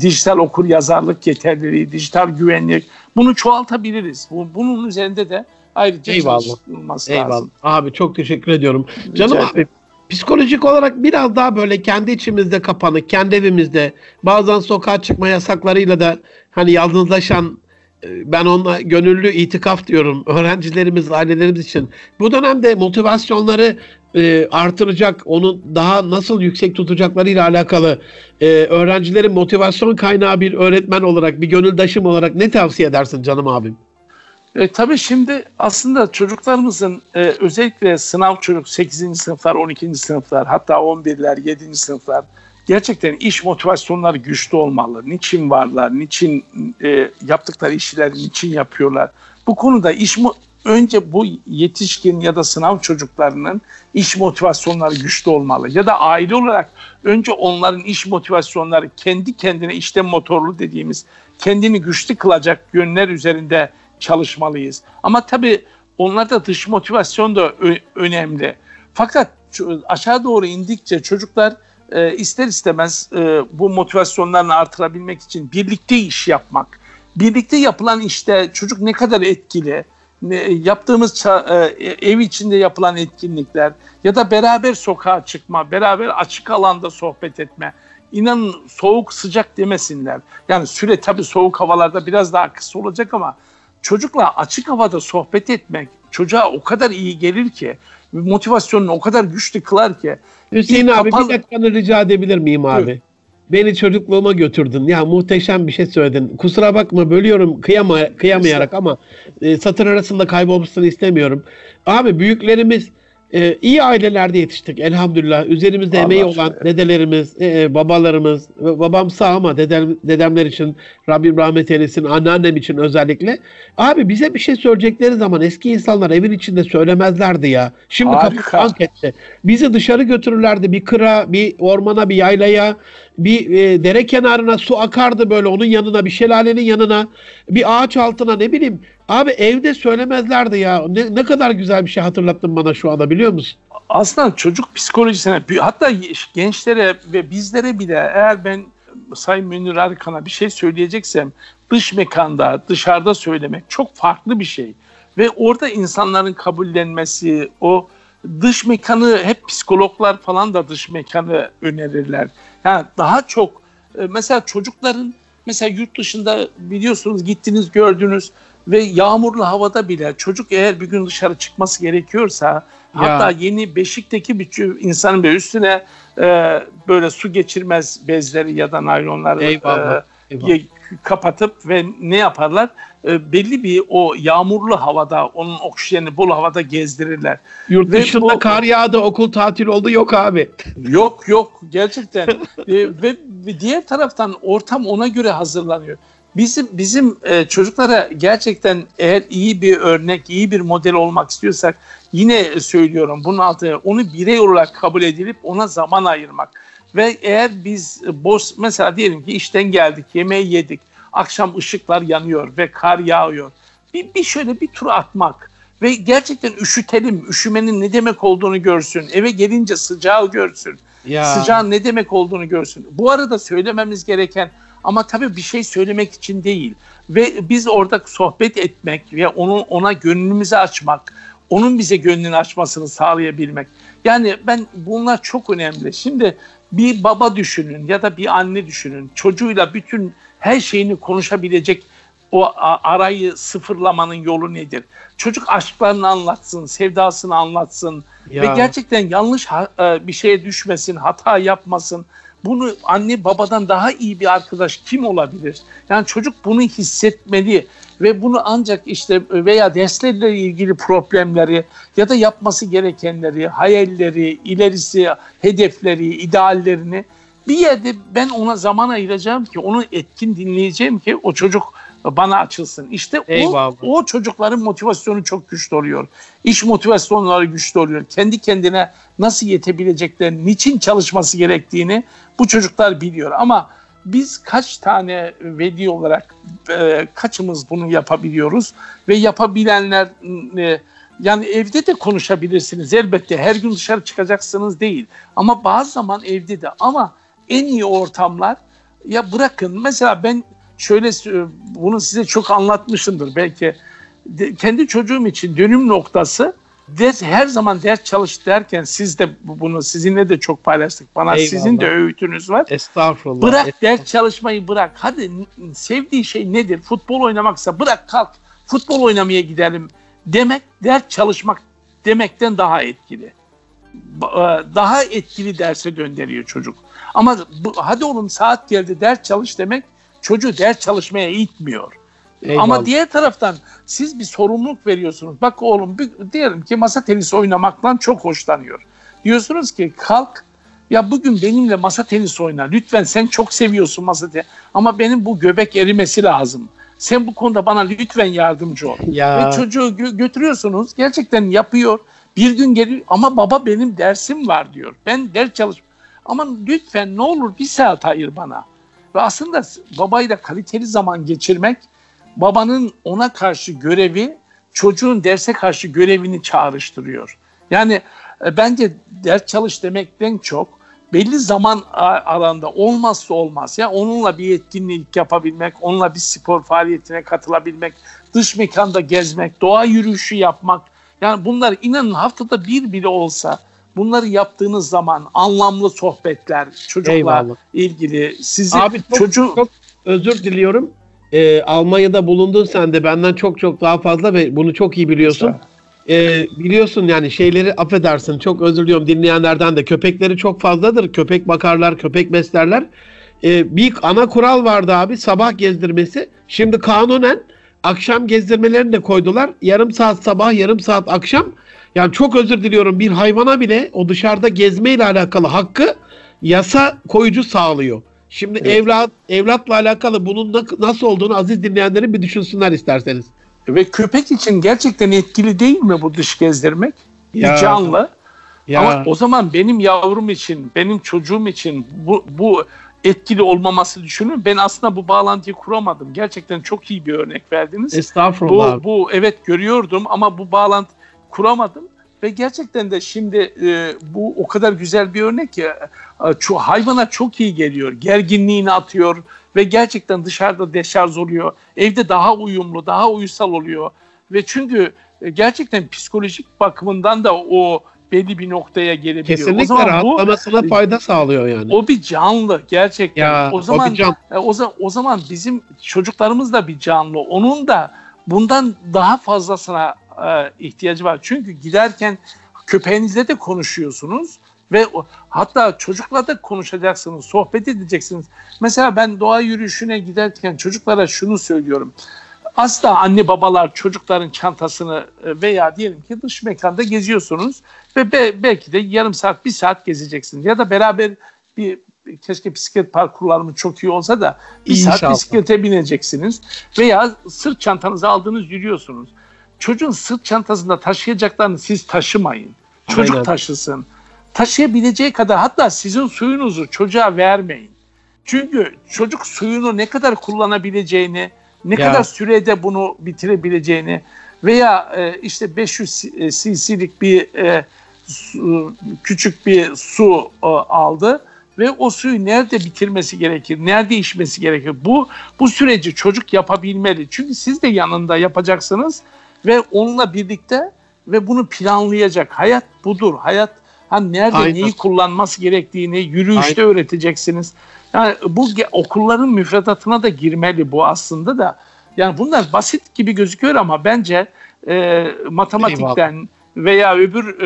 dijital okuryazarlık yeterliliği, dijital güvenlik, bunu çoğaltabiliriz. Bunun üzerinde de ayrıca çalışılması lazım. Abi çok teşekkür ediyorum. Canım abi, psikolojik olarak biraz daha böyle kendi içimizde kapanık, kendi evimizde, bazen sokağa çıkma yasaklarıyla da hani yalnızlaşan ben ona gönüllü itikaf diyorum öğrencilerimiz, ailelerimiz için. Bu dönemde motivasyonları artıracak, onu daha nasıl yüksek tutacaklarıyla alakalı öğrencilerin motivasyon kaynağı bir öğretmen olarak, bir gönüldaşım olarak ne tavsiye edersin canım abim? Tabii şimdi aslında çocuklarımızın özellikle sınav çocuk 8. sınıflar, 12. sınıflar, hatta 11'ler, 7. sınıflar gerçekten iş motivasyonları güçlü olmalı. Niçin varlar, niçin yaptıkları işleri niçin yapıyorlar? Bu konuda önce bu yetişkin ya da sınav çocuklarının iş motivasyonları güçlü olmalı. Ya da aile olarak önce onların iş motivasyonları kendi kendine işte motorlu dediğimiz kendini güçlü kılacak yönler üzerinde çalışmalıyız. Ama tabii onlarda dış motivasyon da önemli. Fakat aşağı doğru indikçe çocuklar ister istemez bu motivasyonlarını artırabilmek için birlikte iş yapmak. Birlikte yapılan işte çocuk ne kadar etkili, yaptığımız ev içinde yapılan etkinlikler ya da beraber sokağa çıkma, beraber açık alanda sohbet etme. İnanın soğuk sıcak demesinler. Yani süre tabii soğuk havalarda biraz daha kısa olacak ama çocukla açık havada sohbet etmek çocuğa o kadar iyi gelir ki, motivasyonunu o kadar güçlü kılar ki. Hüseyin abi bir dakikanı rica edebilir miyim abi? Buyur. Beni çocukluğuma götürdün. Ya muhteşem bir şey söyledin. Kusura bakma bölüyorum kıyamayarak ama satır arasında kaybolmasını istemiyorum. Abi büyüklerimiz iyi ailelerde yetiştik elhamdülillah. Üzerimizde Allah emeği olan dedelerimiz, babalarımız, babam sağ ama dedemler için Rabbim rahmet eylesin, anneannem için özellikle. Abi bize bir şey söyleyecekleri zaman eski insanlar evin içinde söylemezlerdi ya. Şimdi kapı ankette. Bizi dışarı götürürlerdi bir kıra, bir ormana, bir yaylaya, bir dere kenarına, su akardı böyle onun yanına, bir şelalenin yanına, bir ağaç altına, ne bileyim. Abi evde söylemezlerdi ya. Ne kadar güzel bir şey hatırlattın bana şu anda, biliyor musun? Aslında çocuk psikolojisine, hatta gençlere ve bizlere bile, eğer ben Sayın Münir Arıkan'a bir şey söyleyeceksem dış mekanda, dışarıda söylemek çok farklı bir şey. Ve orada insanların kabullenmesi, o dış mekanı, hep psikologlar falan da dış mekanı önerirler. Yani daha çok mesela çocukların, mesela yurt dışında biliyorsunuz gittiniz gördünüz ve yağmurlu havada bile çocuk eğer bir gün dışarı çıkması gerekiyorsa ya, hatta yeni beşikteki bir insanın böyle üstüne böyle su geçirmez bezleri ya da naylonları eyvallah. Kapatıp ve ne yaparlar? Belli bir o yağmurlu havada, onun oksijeni bol havada gezdirirler. Yurt dışında kar yağdı, okul tatil oldu, yok abi. Yok gerçekten. Ve diğer taraftan ortam ona göre hazırlanıyor. Bizim çocuklara gerçekten eğer iyi bir örnek, iyi bir model olmak istiyorsak, yine söylüyorum bunun altına, onu birey olarak kabul edilip ona zaman ayırmak. Ve eğer biz mesela diyelim ki işten geldik, yemeği yedik, akşam ışıklar yanıyor ve kar yağıyor. Bir şöyle bir tur atmak ve gerçekten üşütelim, üşümenin ne demek olduğunu görsün, eve gelince sıcağı görsün, sıcağın ne demek olduğunu görsün. Bu arada söylememiz gereken, ama tabii bir şey söylemek için değil ve biz orada sohbet etmek ve ona gönlümüzü açmak, onun bize gönlünü açmasını sağlayabilmek. Yani bunlar çok önemli. Şimdi bir baba düşünün ya da bir anne düşünün. Çocuğuyla bütün her şeyini konuşabilecek o arayı sıfırlamanın yolu nedir? Çocuk aşklarını anlatsın, sevdasını anlatsın ve gerçekten yanlış bir şeye düşmesin, hata yapmasın. Bunu anne babadan daha iyi bir arkadaş kim olabilir? Yani çocuk bunu hissetmeli ve bunu ancak işte veya derslerle ilgili problemleri ya da yapması gerekenleri, hayalleri, ilerisi, hedefleri, ideallerini bir yerde ben ona zaman ayıracağım ki onu etkin dinleyeceğim ki o çocuk bana açılsın. İşte o çocukların motivasyonu çok güçlü oluyor. İş motivasyonları güçlü oluyor. Kendi kendine nasıl yetebileceklerini, niçin çalışması gerektiğini bu çocuklar biliyor. Ama biz kaç tane veli olarak kaçımız bunu yapabiliyoruz ve yapabilenler... Yani evde de konuşabilirsiniz elbette, her gün dışarı çıkacaksınız değil ama bazı zaman evde de, ama en iyi ortamlar ya bırakın. Mesela ben şöyle, bunu size çok anlatmışımdır belki, kendi çocuğum için dönüm noktası her zaman ders çalış derken siz de bunu sizinle de çok paylaştık. Bana eyvallah, sizin de öğütünüz var. Estağfurullah. Bırak estağfurullah. Ders çalışmayı bırak. Hadi sevdiği şey nedir? Futbol oynamaksa bırak kalk futbol oynamaya gidelim demek ders çalışmak demekten daha etkili. Daha etkili derse döndürüyor çocuk. Ama hadi oğlum saat geldi ders çalış demek çocuğu ders çalışmaya itmiyor. Eyvallah. Ama diğer taraftan siz bir sorumluluk veriyorsunuz. Bak oğlum diyelim ki masa tenisi oynamaktan çok hoşlanıyor. Diyorsunuz ki kalk ya bugün benimle masa tenisi oyna. Lütfen sen çok seviyorsun masa tenisi. Ama benim bu göbek erimesi lazım. Sen bu konuda bana lütfen yardımcı ol. Ya. Ve çocuğu götürüyorsunuz. Gerçekten yapıyor. Bir gün geliyor ama baba benim dersim var diyor. Ben ders çalışıyorum. Ama lütfen ne olur bir saat ayır bana. Ve aslında babayla kaliteli zaman geçirmek babanın ona karşı görevi çocuğun derse karşı görevini çağrıştırıyor. Yani bence ders çalış demekten çok belli zaman aranda olmazsa olmaz. Yani onunla bir etkinlik yapabilmek, onunla bir spor faaliyetine katılabilmek, dış mekanda gezmek, doğa yürüyüşü yapmak. Yani bunlar inanın haftada bir bile olsa bunları yaptığınız zaman anlamlı sohbetler çocukla eyvallah. İlgili. Sizi, abi çok özür diliyorum. Almanya'da bulundun sen de benden çok daha fazla ve bunu çok iyi biliyorsun. Biliyorsun yani şeyleri affedersin çok özür diliyorum dinleyenlerden de köpekleri çok fazladır. Köpek bakarlar, köpek beslerler. Bir ana kural vardı abi sabah gezdirmesi. Şimdi kanunen akşam gezdirmelerini de koydular. Yarım saat sabah, yarım saat akşam. Yani çok özür diliyorum bir hayvana bile o dışarıda gezmeyle alakalı hakkı yasa koyucu sağlıyor. Şimdi evet. evlatla alakalı bunun nasıl olduğunu aziz dinleyenlerin bir düşünsünler isterseniz. Ve köpek için gerçekten etkili değil mi bu dış gezdirmek? Ya. Bir canlı. Ya. Ama o zaman benim yavrum için, benim çocuğum için bu etkili olmaması düşünün. Ben aslında bu bağlantıyı kuramadım. Gerçekten çok iyi bir örnek verdiniz. Estağfurullah. Bu evet görüyordum ama bu bağlantı kuramadım. Ve gerçekten de şimdi bu o kadar güzel bir örnek ki hayvana çok iyi geliyor. Gerginliğini atıyor ve gerçekten dışarıda deşarj oluyor. Evde daha uyumlu, daha uysal oluyor. Ve çünkü gerçekten psikolojik bakımından da o belli bir noktaya gelebiliyor. Kesinlikle o zaman rahatlamasına fayda sağlıyor yani. O bir canlı gerçekten. Ya, o zaman bizim çocuklarımız da bir canlı. Onun da bundan daha fazlasına ihtiyacı var. Çünkü giderken köpeğinizle de konuşuyorsunuz ve hatta çocukla da konuşacaksınız, sohbet edeceksiniz. Mesela ben doğa yürüyüşüne giderken çocuklara şunu söylüyorum. Asla anne babalar çocukların çantasını veya diyelim ki dış mekanda geziyorsunuz ve belki de yarım saat, bir saat gezeceksiniz. Ya da beraber keşke bisiklet parkurlarımız çok iyi olsa da bir İnşallah. Saat bisiklete bineceksiniz veya sırt çantanızı aldınız yürüyorsunuz. Çocuğun sırt çantasında taşıyacaklarını siz taşımayın. Çocuk aynen. taşısın. Taşıyabileceği kadar hatta sizin suyunuzu çocuğa vermeyin. Çünkü çocuk suyunu ne kadar kullanabileceğini, ne kadar sürede bunu bitirebileceğini veya işte 500 cc'lik bir küçük bir su aldı ve o suyu nerede bitirmesi gerekir, nerede içmesi gerekir? Bu süreci çocuk yapabilmeli. Çünkü siz de yanında yapacaksınız. Ve onunla birlikte ve bunu planlayacak. Hayat budur. Hayat nerede aynen. neyi kullanması gerektiğini yürüyüşte aynen. öğreteceksiniz. Yani bu okulların müfredatına da girmeli bu aslında da. Yani bunlar basit gibi gözüküyor ama bence matematikten eyvallah. Veya öbür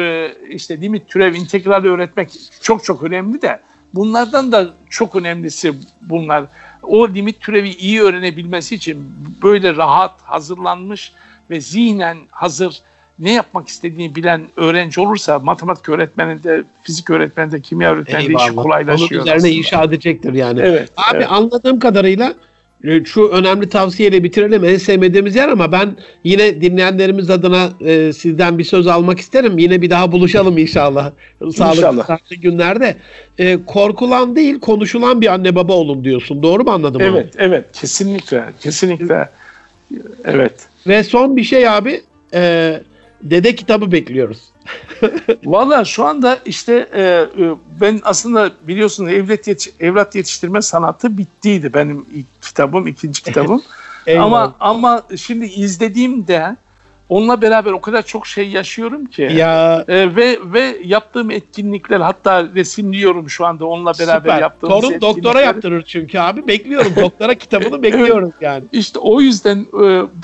işte limit, türev, integral öğretmek çok önemli de. Bunlardan da çok önemlisi bunlar. O limit türevi iyi öğrenebilmesi için böyle rahat, hazırlanmış ve zihnen hazır ne yapmak istediğini bilen öğrenci olursa matematik öğretmeninde, fizik öğretmeninde, kimya öğretmeninde işi kolaylaşıyor. Onun üzerine inşa edecektir yani. Evet, abi evet. Anladığım kadarıyla şu önemli tavsiyeyle bitirelim. En sevmediğimiz yer ama ben yine dinleyenlerimiz adına sizden bir söz almak isterim. Yine bir daha buluşalım inşallah. Sağlıklı günlerde. Korkulan değil konuşulan bir anne baba olun diyorsun. Doğru mu anladım? Evet, abi? Evet. Kesinlikle. Evet. Ve son bir şey abi, dede kitabı bekliyoruz. Valla şu anda işte ben aslında biliyorsunuz evlat yetiştirme sanatı bittiydi benim ilk kitabım, ikinci kitabım. Ama şimdi izlediğimde Onunla beraber o kadar çok şey yaşıyorum ki ya. Ve yaptığım etkinlikler, hatta resimliyorum şu anda onunla beraber süper. Yaptığımız torun doktora yaptırır çünkü abi, bekliyorum doktora kitabını bekliyoruz yani. İşte o yüzden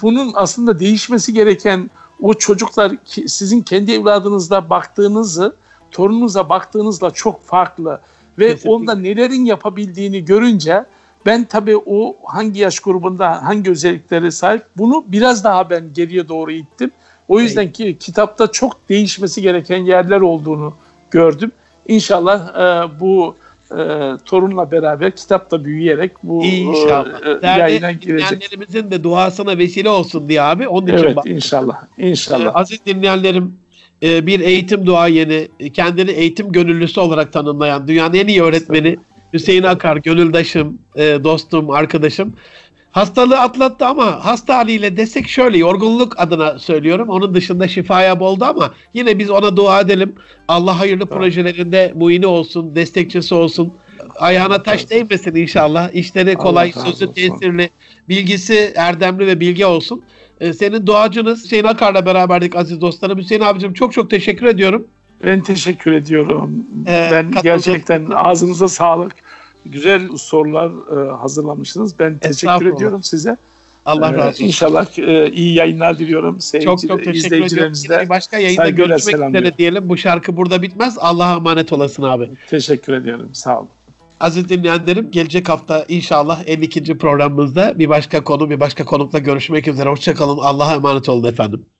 bunun aslında değişmesi gereken, o çocuklar sizin kendi evladınızla baktığınızı torununuza baktığınızla çok farklı ve kesinlikle. Onda nelerin yapabildiğini görünce ben tabii o hangi yaş grubunda hangi özelliklere sahip, bunu biraz daha ben geriye doğru ittim. O yüzden ki kitapta çok değişmesi gereken yerler olduğunu gördüm. İnşallah bu torunla beraber kitap da büyüyerek bu yayına girecek. Dinleyenlerimizin de duasına vesile olsun diye abi. Onun için evet, inşallah. İnşallah. Aziz dinleyenlerim, bir eğitim duayeni, kendini eğitim gönüllüsü olarak tanımlayan dünyanın en iyi öğretmeni Hüseyin Akar, gönüldaşım, dostum, arkadaşım. Hastalığı atlattı ama hasta haliyle desek şöyle, yorgunluk adına söylüyorum. Onun dışında şifaya boldu ama yine biz ona dua edelim. Allah hayırlı projelerinde muini olsun, destekçisi olsun. Ayağına taş değmesin inşallah. İşleri kolay, sözü tesirli, bilgisi erdemli ve bilge olsun. Senin duacınız Hüseyin Akar'la beraberdik aziz dostlarım. Hüseyin abicim çok çok teşekkür ediyorum. Ben teşekkür ediyorum. Ben gerçekten ağzınıza sağlık. Güzel sorular hazırlamışsınız. Ben teşekkür ediyorum size. Allah razı olsun. İnşallah iyi yayınlar diliyorum. Çok teşekkür ediyorum. Başka yayında görüşmek üzere diyelim. Bu şarkı burada bitmez. Allah'a emanet olasın abi. Teşekkür ediyorum. Sağ olun. Aziz dinleyenlerim, gelecek hafta inşallah 52. programımızda bir başka konu, bir başka konukla görüşmek üzere. Hoşçakalın. Allah'a emanet olun efendim.